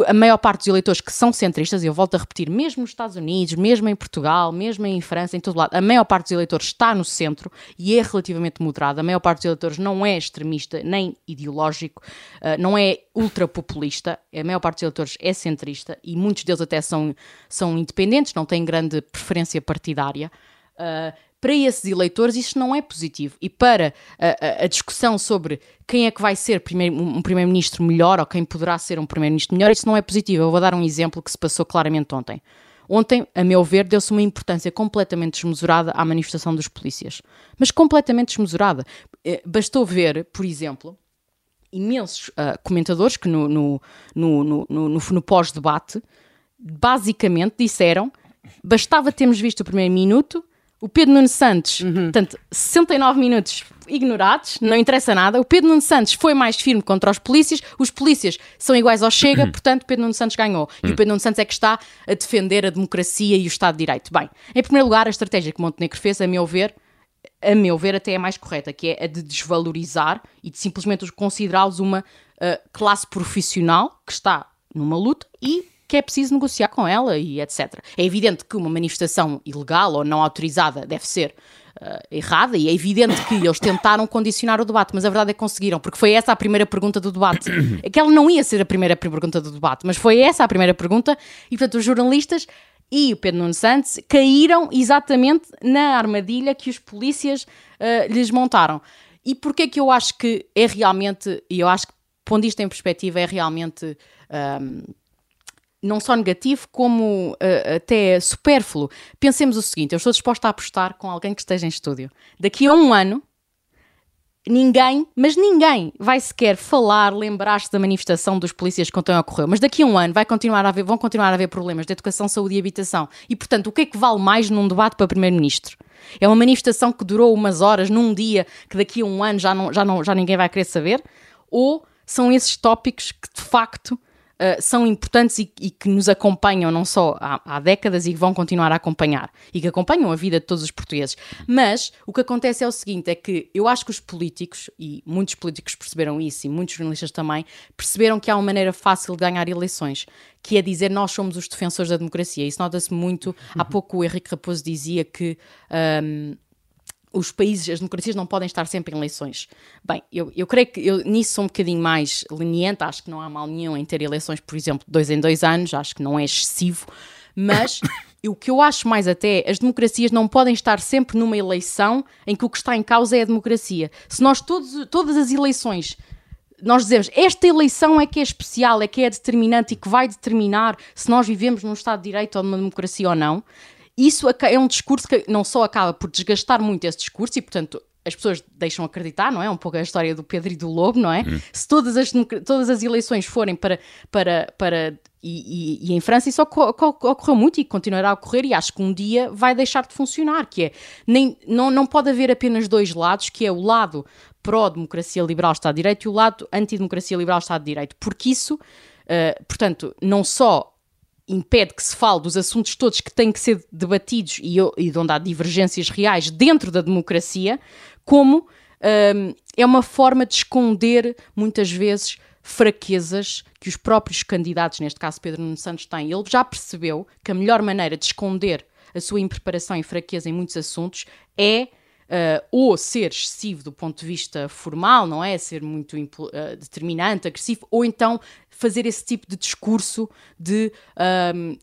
a maior parte dos eleitores que são centristas. Eu volto a repetir, mesmo nos Estados Unidos, mesmo em Portugal, mesmo em França, em todo lado, a maior parte dos eleitores está no centro e é relativamente moderada. A maior parte dos eleitores não é extremista, nem ideológico, não é ultrapopulista. A maior parte dos eleitores é centrista, e muitos deles até são independentes, não têm grande preferência partidária. Para esses eleitores isto não é positivo, e para a discussão sobre quem é que vai ser um primeiro-ministro melhor, ou quem poderá ser um primeiro-ministro melhor, isso não é positivo. Eu vou dar um exemplo que se passou claramente ontem. Ontem, a meu ver, deu-se uma importância completamente desmesurada à manifestação dos polícias, mas completamente desmesurada. Bastou ver, por exemplo, imensos comentadores que no pós-debate basicamente disseram: bastava termos visto o primeiro minuto, o Pedro Nuno Santos, portanto, 69 minutos ignorados, não interessa nada. O Pedro Nuno Santos foi mais firme contra os polícias são iguais ao Chega, portanto, Pedro Nuno Santos ganhou. E o Pedro Nuno Santos é que está a defender a democracia e o Estado de Direito. Bem, em primeiro lugar, a estratégia que Montenegro fez, a meu ver, até é mais correta, que é a de desvalorizar e de simplesmente considerá-los uma classe profissional que está numa luta e que é preciso negociar com ela, e etc. É evidente que uma manifestação ilegal ou não autorizada deve ser errada, e é evidente que eles tentaram condicionar o debate, mas a verdade é que conseguiram, porque foi essa a primeira pergunta do debate. Aquela não ia ser a primeira pergunta do debate, mas foi essa a primeira pergunta, e portanto os jornalistas e o Pedro Nuno Santos caíram exatamente na armadilha que os polícias lhes montaram. E porquê é que eu acho que é realmente, e eu acho que pondo isto em perspectiva é realmente não só negativo como até supérfluo. Pensemos o seguinte, eu estou disposta a apostar com alguém que esteja em estúdio. Daqui a um ano, ninguém, mas ninguém vai sequer falar, lembrar-se da manifestação dos polícias que ontem ocorreu, mas daqui a um ano vai continuar a haver, vão continuar a haver problemas de educação, saúde e habitação. E, portanto, o que é que vale mais num debate para primeiro-ministro? É uma manifestação que durou umas horas, num dia, que daqui a um ano já ninguém vai querer saber? Ou são esses tópicos que, de facto, são importantes e que nos acompanham não só há décadas e que vão continuar a acompanhar e que acompanham a vida de todos os portugueses. Mas o que acontece é o seguinte, é que eu acho que os políticos, e muitos políticos perceberam isso e muitos jornalistas também, perceberam que há uma maneira fácil de ganhar eleições, que é dizer nós somos os defensores da democracia. Isso nota-se muito. Há pouco o Henrique Raposo dizia que os países, as democracias não podem estar sempre em eleições. Bem, eu creio que eu nisso sou um bocadinho mais leniente, acho que não há mal nenhum em ter eleições, por exemplo, 2 em 2 anos, acho que não é excessivo, mas o que eu acho mais até, as democracias não podem estar sempre numa eleição em que o que está em causa é a democracia. Se nós todas as eleições, nós dizemos, esta eleição é que é especial, é que é determinante e que vai determinar se nós vivemos num Estado de Direito ou numa democracia ou não, isso é um discurso que não só acaba por desgastar muito esse discurso e, portanto, as pessoas deixam acreditar, não é? Um pouco a história do Pedro e do Lobo, não é? Se todas as eleições forem para e em França isso ocorreu muito e continuará a ocorrer e acho que um dia vai deixar de funcionar, que é, não pode haver apenas dois lados, que é o lado pró-democracia liberal Estado de Direito e o lado anti-democracia liberal Estado de Direito, porque isso, portanto, não só impede que se fale dos assuntos todos que têm que ser debatidos e de onde há divergências reais dentro da democracia, como é uma forma de esconder, muitas vezes, fraquezas que os próprios candidatos, neste caso Pedro Nuno Santos, têm. Ele já percebeu que a melhor maneira de esconder a sua impreparação e fraqueza em muitos assuntos é ou ser excessivo do ponto de vista formal, não é? Ser muito determinante, agressivo, ou então fazer esse tipo de discurso de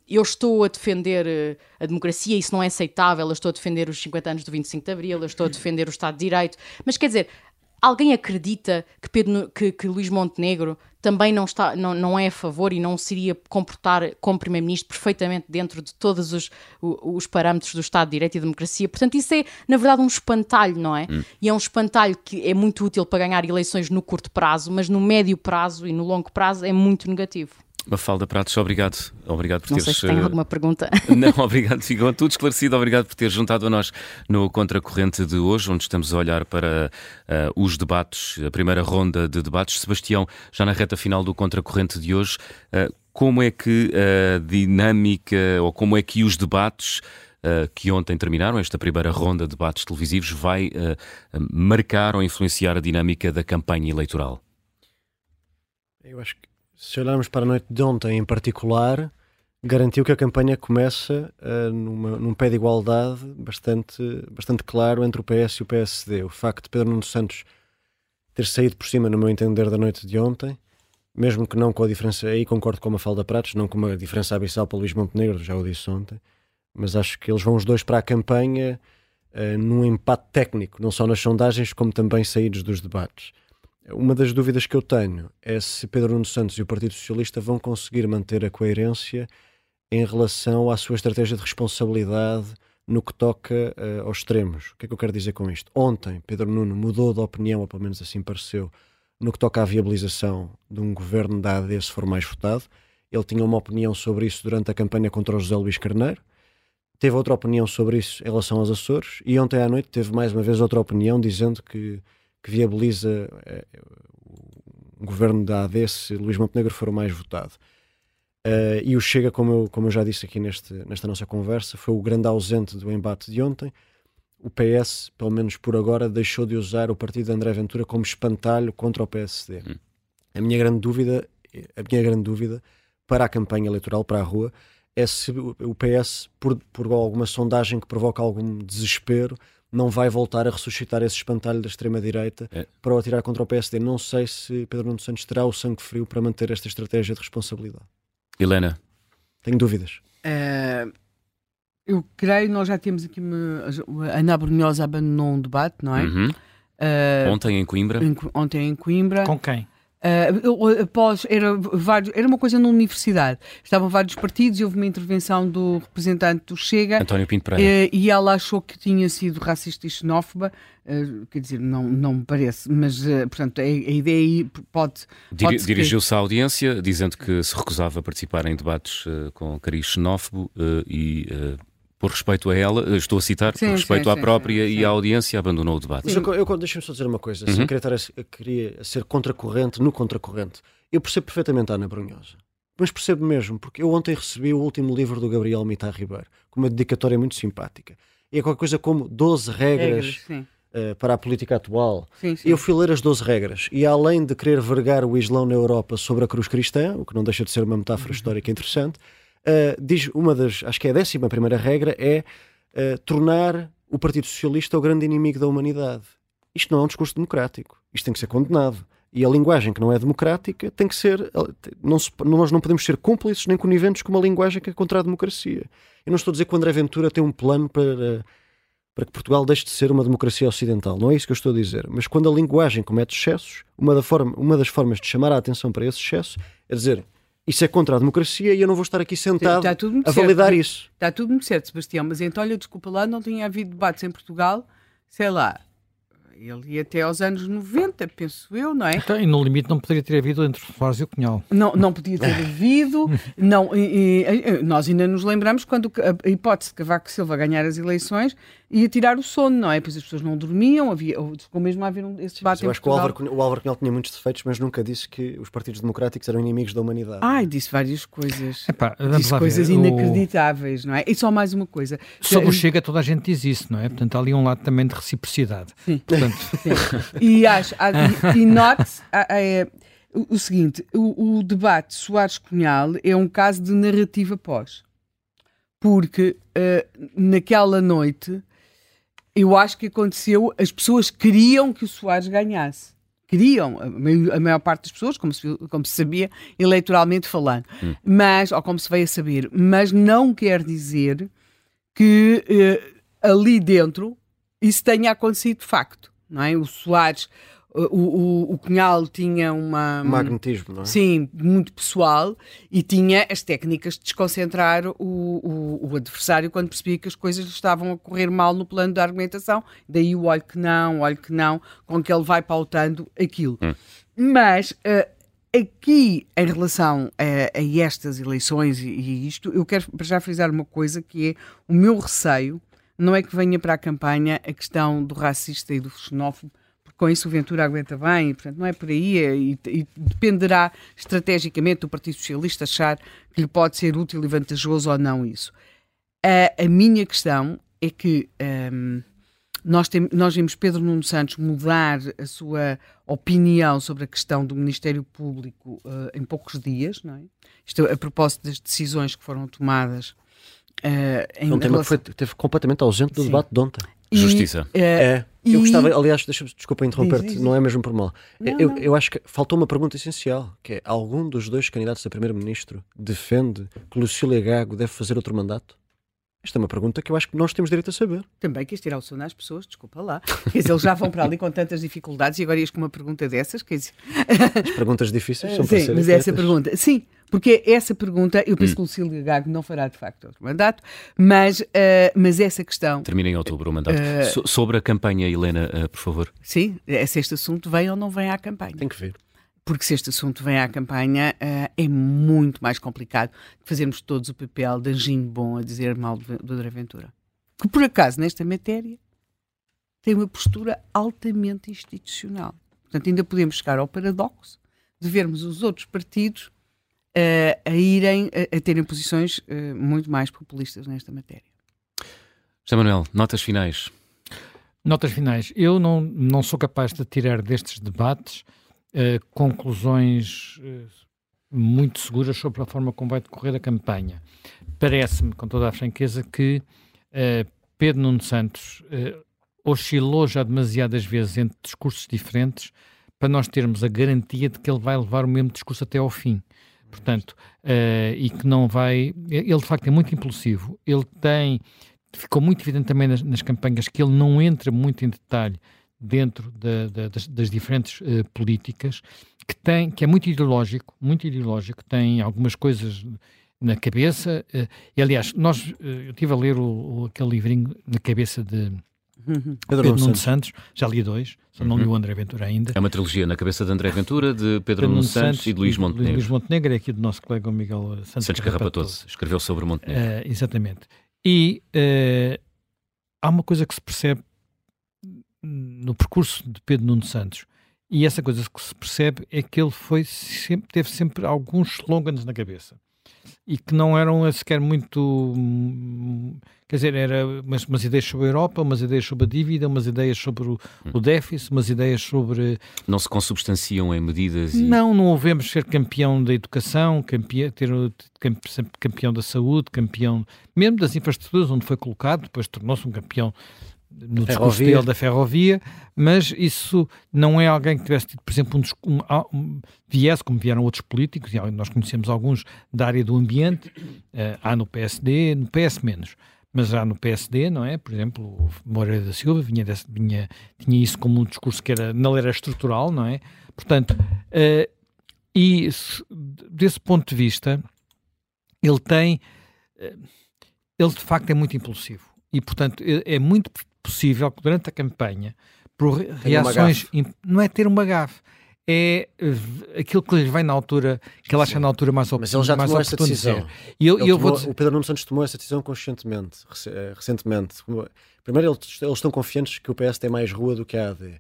eu estou a defender a democracia, isso não é aceitável, eu estou a defender os 50 anos do 25 de Abril, eu estou a defender o Estado de Direito. Mas quer dizer, alguém acredita que Luís Montenegro também não é a favor e não se iria comportar como primeiro-ministro perfeitamente dentro de todos os parâmetros do Estado de Direito e da democracia? Portanto, isso é, na verdade, um espantalho, não é? E é um espantalho que é muito útil para ganhar eleições no curto prazo, mas no médio prazo e no longo prazo é muito negativo. Mafalda Pratos, obrigado. Obrigado por teres... Não sei se tem alguma pergunta. Não, obrigado. Ficou tudo esclarecido. Obrigado por teres juntado a nós no Contracorrente de hoje, onde estamos a olhar para os debates, a primeira ronda de debates. Sebastião, já na reta final do Contracorrente de hoje, como é que a dinâmica, ou como é que os debates que ontem terminaram, esta primeira ronda de debates televisivos, vai marcar ou influenciar a dinâmica da campanha eleitoral? Eu acho que, se olharmos para a noite de ontem em particular, garantiu que a campanha começa num pé de igualdade bastante claro entre o PS e o PSD. O facto de Pedro Nuno Santos ter saído por cima, no meu entender, da noite de ontem, mesmo que não com a diferença, aí concordo com a Mafalda Pratos, não com uma diferença abissal para Luís Montenegro, já o disse ontem, mas acho que eles vão os dois para a campanha num empate técnico, não só nas sondagens, como também saídos dos debates. Uma das dúvidas que eu tenho é se Pedro Nuno Santos e o Partido Socialista vão conseguir manter a coerência em relação à sua estratégia de responsabilidade no que toca aos extremos. O que é que eu quero dizer com isto? Ontem, Pedro Nuno mudou de opinião, ou pelo menos assim pareceu, no que toca à viabilização de um governo da AD se for mais votado. Ele tinha uma opinião sobre isso durante a campanha contra o José Luís Carneiro, teve outra opinião sobre isso em relação aos Açores, e ontem à noite teve mais uma vez outra opinião, dizendo que viabiliza o governo da AD se Luís Montenegro for o mais votado. E o Chega, como eu já disse aqui nesta nossa conversa, foi o grande ausente do embate de ontem. O PS, pelo menos por agora, deixou de usar o partido de André Ventura como espantalho contra o PSD. A minha grande dúvida para a campanha eleitoral, para a rua, é se o PS, por alguma sondagem que provoca algum desespero, não vai voltar a ressuscitar esse espantalho da extrema-direita para o atirar contra o PSD. Não sei se Pedro Nuno Santos terá o sangue frio para manter esta estratégia de responsabilidade. Helena? Tenho dúvidas. Eu creio, nós já temos aqui... A Ana Brunhosa abandonou um debate, não é? Uhum. Ontem em Coimbra. Com quem? Era uma coisa na universidade. Estavam vários partidos e houve uma intervenção do representante do Chega, António Pinto Pereira, e ela achou que tinha sido racista e xenófoba. Quer dizer, não me parece, mas portanto a ideia aí pode dirigiu-se à audiência dizendo que se recusava a participar em debates com cariz xenófobo e... Por respeito a ela, estou a citar, sim, por respeito à própria e à audiência, abandonou o debate. Mas deixa-me só dizer uma coisa, assim, queria ser contracorrente no contracorrente. Eu percebo perfeitamente a Ana Brunhosa, mas percebo mesmo, porque eu ontem recebi o último livro do Gabriel Mitar Ribeiro, com uma dedicatória muito simpática. E é qualquer coisa como 12 regras para a política atual. Sim, sim. Eu fui ler as 12 regras, e além de querer vergar o Islão na Europa sobre a cruz cristã, o que não deixa de ser uma metáfora histórica interessante, diz uma das, acho que é a 11ª regra, é tornar o Partido Socialista o grande inimigo da humanidade. Isto não é um discurso democrático, isto tem que ser condenado, e a linguagem que não é democrática tem que ser, nós não podemos ser cúmplices nem coniventes com uma linguagem que é contra a democracia. Eu não estou a dizer que o André Ventura tem um plano para que Portugal deixe de ser uma democracia ocidental, não é isso que eu estou a dizer, mas quando a linguagem comete excessos, uma das formas de chamar a atenção para esse excesso é dizer: isso é contra a democracia e eu não vou estar aqui sentado a validar isso. Está tudo muito certo, Sebastião, mas então, olha, desculpa lá, não tinha havido debates em Portugal, sei lá, ele ia até aos anos 90, penso eu, não é? Então, e no limite não poderia ter havido entre Soares e o Cunhal. Não podia ter havido, não, nós ainda nos lembramos quando a hipótese de Cavaco Silva ganhar as eleições ia tirar o sono, não é? Pois as pessoas não dormiam, ficou mesmo a haver esse debate. Sim, eu acho que o Álvaro Cunhal tinha muitos defeitos, mas nunca disse que os partidos democráticos eram inimigos da humanidade. Ai, disse várias coisas. Epá, disse coisas inacreditáveis, não é? E só mais uma coisa. Sobre o Chega toda a gente diz isso, não é? Portanto, há ali um lado também de reciprocidade. Sim. Portanto... Sim. E acho, o seguinte, o debate Soares-Cunhal é um caso de narrativa pós. Porque naquela noite... Eu acho que aconteceu, as pessoas queriam que o Soares ganhasse. Queriam, a maior parte das pessoas, como se sabia, eleitoralmente falando. Mas, ou como se veio a saber. Mas não quer dizer que ali dentro isso tenha acontecido de facto. Não é? O Soares, o Cunhal tinha um magnetismo, não é? Sim, muito pessoal, e tinha as técnicas de desconcentrar o adversário quando percebia que as coisas estavam a correr mal no plano da argumentação, daí o olho que não, com que ele vai pautando aquilo. Mas aqui, em relação a estas eleições e isto, eu quero já frisar uma coisa que é o meu receio, não é que venha para a campanha a questão do racista e do xenófobo, com isso o Ventura aguenta bem, e, portanto, não é por aí, e dependerá estrategicamente do Partido Socialista achar que lhe pode ser útil e vantajoso ou não isso. A minha questão é que nós vimos Pedro Nuno Santos mudar a sua opinião sobre a questão do Ministério Público em poucos dias, não é? Isto a propósito das decisões que foram tomadas. Em um tema que esteve completamente ausente do debate de ontem. Justiça. Eu gostava, aliás, desculpa interromper-te, não é mesmo por mal. Eu acho que faltou uma pergunta essencial, que é: algum dos dois candidatos a primeiro-ministro defende que Lucília Gago deve fazer outro mandato? Esta é uma pergunta que eu acho que nós temos direito a saber. Também quis tirar o sono às pessoas, desculpa lá. Quer dizer, eles já vão para ali com tantas dificuldades e agora ias com uma pergunta dessas, quer dizer... As perguntas difíceis são para ser mas essa pergunta, sim, porque essa pergunta, eu penso que o Lucília Gago não fará de facto outro mandato, mas essa questão... Termina em outubro o mandato. Sobre a campanha, Helena, por favor. Sim, se este assunto vem ou não vem à campanha. Tem que ver. Porque se este assunto vem à campanha, é muito mais complicado fazermos todos o papel de anjinho bom a dizer mal do André Ventura. Que, por acaso, nesta matéria, tem uma postura altamente institucional. Portanto, ainda podemos chegar ao paradoxo de vermos os outros partidos a terem posições muito mais populistas nesta matéria. José Manuel, notas finais. Notas finais. Eu não sou capaz de tirar destes debates conclusões muito seguras sobre a forma como vai decorrer a campanha. Parece-me, com toda a franqueza, que Pedro Nuno Santos oscilou já demasiadas vezes entre discursos diferentes para nós termos a garantia de que ele vai levar o mesmo discurso até ao fim. Portanto, e que não vai... Ele, de facto, é muito impulsivo. Ele tem... Ficou muito evidente também nas campanhas que ele não entra muito em detalhe dentro das diferentes políticas, que é muito ideológico, tem algumas coisas na cabeça. E, aliás, eu estive a ler aquele livrinho na cabeça de Pedro Nuno Santos, já li dois, só não li o André Ventura ainda. É uma trilogia na cabeça de André Ventura, de Pedro Nuno Santos e de Luís Montenegro. Luís Montenegro é aqui do nosso colega Miguel Santos Carrapatoso, escreveu sobre Montenegro. Exatamente. E há uma coisa que se percebe no percurso de Pedro Nuno Santos, e essa coisa que se percebe é que ele teve sempre alguns slogans na cabeça. E que não eram sequer muito... Quer dizer, eram umas ideias sobre a Europa, umas ideias sobre a dívida, umas ideias sobre o déficit, umas ideias sobre... Não se consubstanciam em medidas e... Não ouvemos ser campeão da educação, campeão da saúde, campeão... Mesmo das infraestruturas onde foi colocado, depois tornou-se um campeão no discurso dele da ferrovia, mas isso não é alguém que tivesse tido, por exemplo, um viés, como vieram outros políticos, e nós conhecemos alguns da área do ambiente, há no PSD, no PS menos, mas há no PSD, não é? Por exemplo, o Moreira da Silva tinha isso como um discurso que era estrutural, não é? Portanto, e desse ponto de vista, ele de facto é muito impulsivo, e portanto é muito possível que durante a campanha, por reações... Não é ter uma gafe, é aquilo que ele vai na altura, que ele acha na altura mais oportuno. Mas ele já tomou essa decisão. O Pedro Nuno Santos tomou essa decisão conscientemente, recentemente. Primeiro, eles estão confiantes que o PS tem mais rua do que a AD.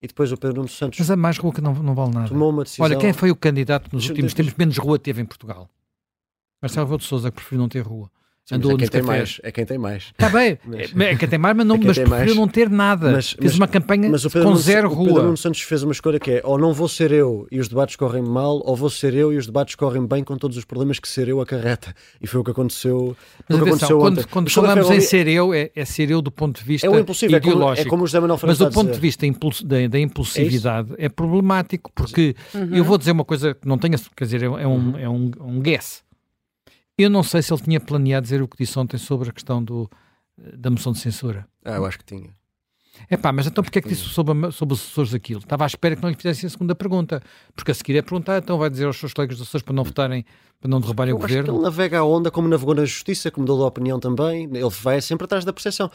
E depois o Pedro Nuno Santos... Mas a mais rua que não vale nada. Tomou uma decisão... Olha, quem foi o candidato nos últimos tempos menos rua teve em Portugal? Marcelo Rebelo de Sousa, que preferiu não ter rua. Sim, é quem tem mais, Está bem, é quem tem mais, mas preferiu não ter nada. Fez uma campanha com zero rua. O Pedro Nuno Santos fez uma escolha que é ou não vou ser eu e os debates correm mal, ou vou ser eu e os debates correm bem com todos os problemas que ser eu acarreta. E foi o que aconteceu. Mas atenção, quando falamos em ser eu, é ser eu do ponto de vista ideológico. É como o José Manuel Fernandes. Mas o ponto de vista da impulsividade é problemático, porque eu vou dizer uma coisa que não tenho, quer dizer, é um guess. Eu não sei se ele tinha planeado dizer o que disse ontem sobre a questão da moção de censura. Eu acho que tinha. Mas então porquê é que disse sobre os Açores aquilo? Estava à espera que não lhe fizessem a segunda pergunta, porque a seguir é perguntar, então vai dizer aos seus colegas dos Açores para não votarem, para não derrubarem o governo. Acho que ele navega a onda, como navegou na justiça, como mudou de opinião também, ele vai sempre atrás da percepção.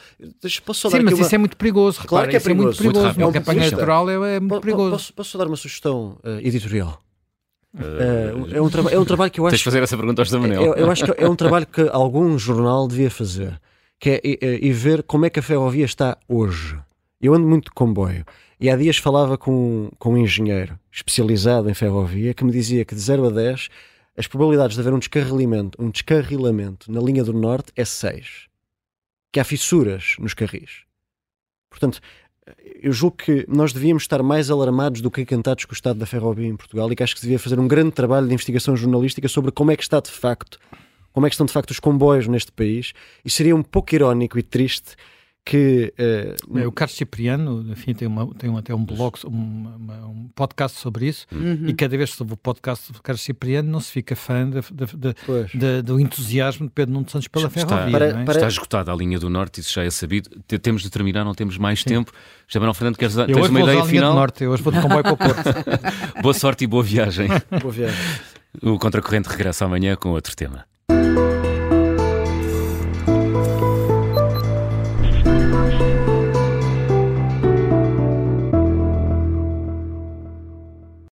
Sim, mas isso é muito perigoso. Claro que é perigoso. Isso é muito perigoso. A campanha eleitoral é muito perigoso. Posso dar uma sugestão editorial? É um trabalho que eu acho... Tens de fazer essa pergunta ao José Manuel. Eu acho que é um trabalho que algum jornal devia fazer, que é e ver como é que a ferrovia está hoje. Eu ando muito de comboio e há dias falava com um engenheiro especializado em ferrovia que me dizia que de 0 a 10 as probabilidades de haver um descarrilamento na linha do norte é 6. Que há fissuras nos carris. Portanto... Eu julgo que nós devíamos estar mais alarmados do que encantados com o estado da ferrovia em Portugal e que acho que se devia fazer um grande trabalho de investigação jornalística sobre como é que estão de facto os comboios neste país, e seria um pouco irónico e triste que... O Carlos Cipriano, enfim, tem até um blog, um podcast sobre isso, e cada vez sobre o podcast do Carlos Cipriano não se fica fã do entusiasmo de Pedro Nuno Santos pela ferrovia. Está esgotada a linha do Norte, isso já é sabido. Temos de terminar, não temos mais tempo. José Manuel Fernandes, tens uma ideia final? Norte, eu hoje vou de comboio para o Porto. Boa sorte e boa viagem. Boa viagem. O Contracorrente regressa amanhã com outro tema.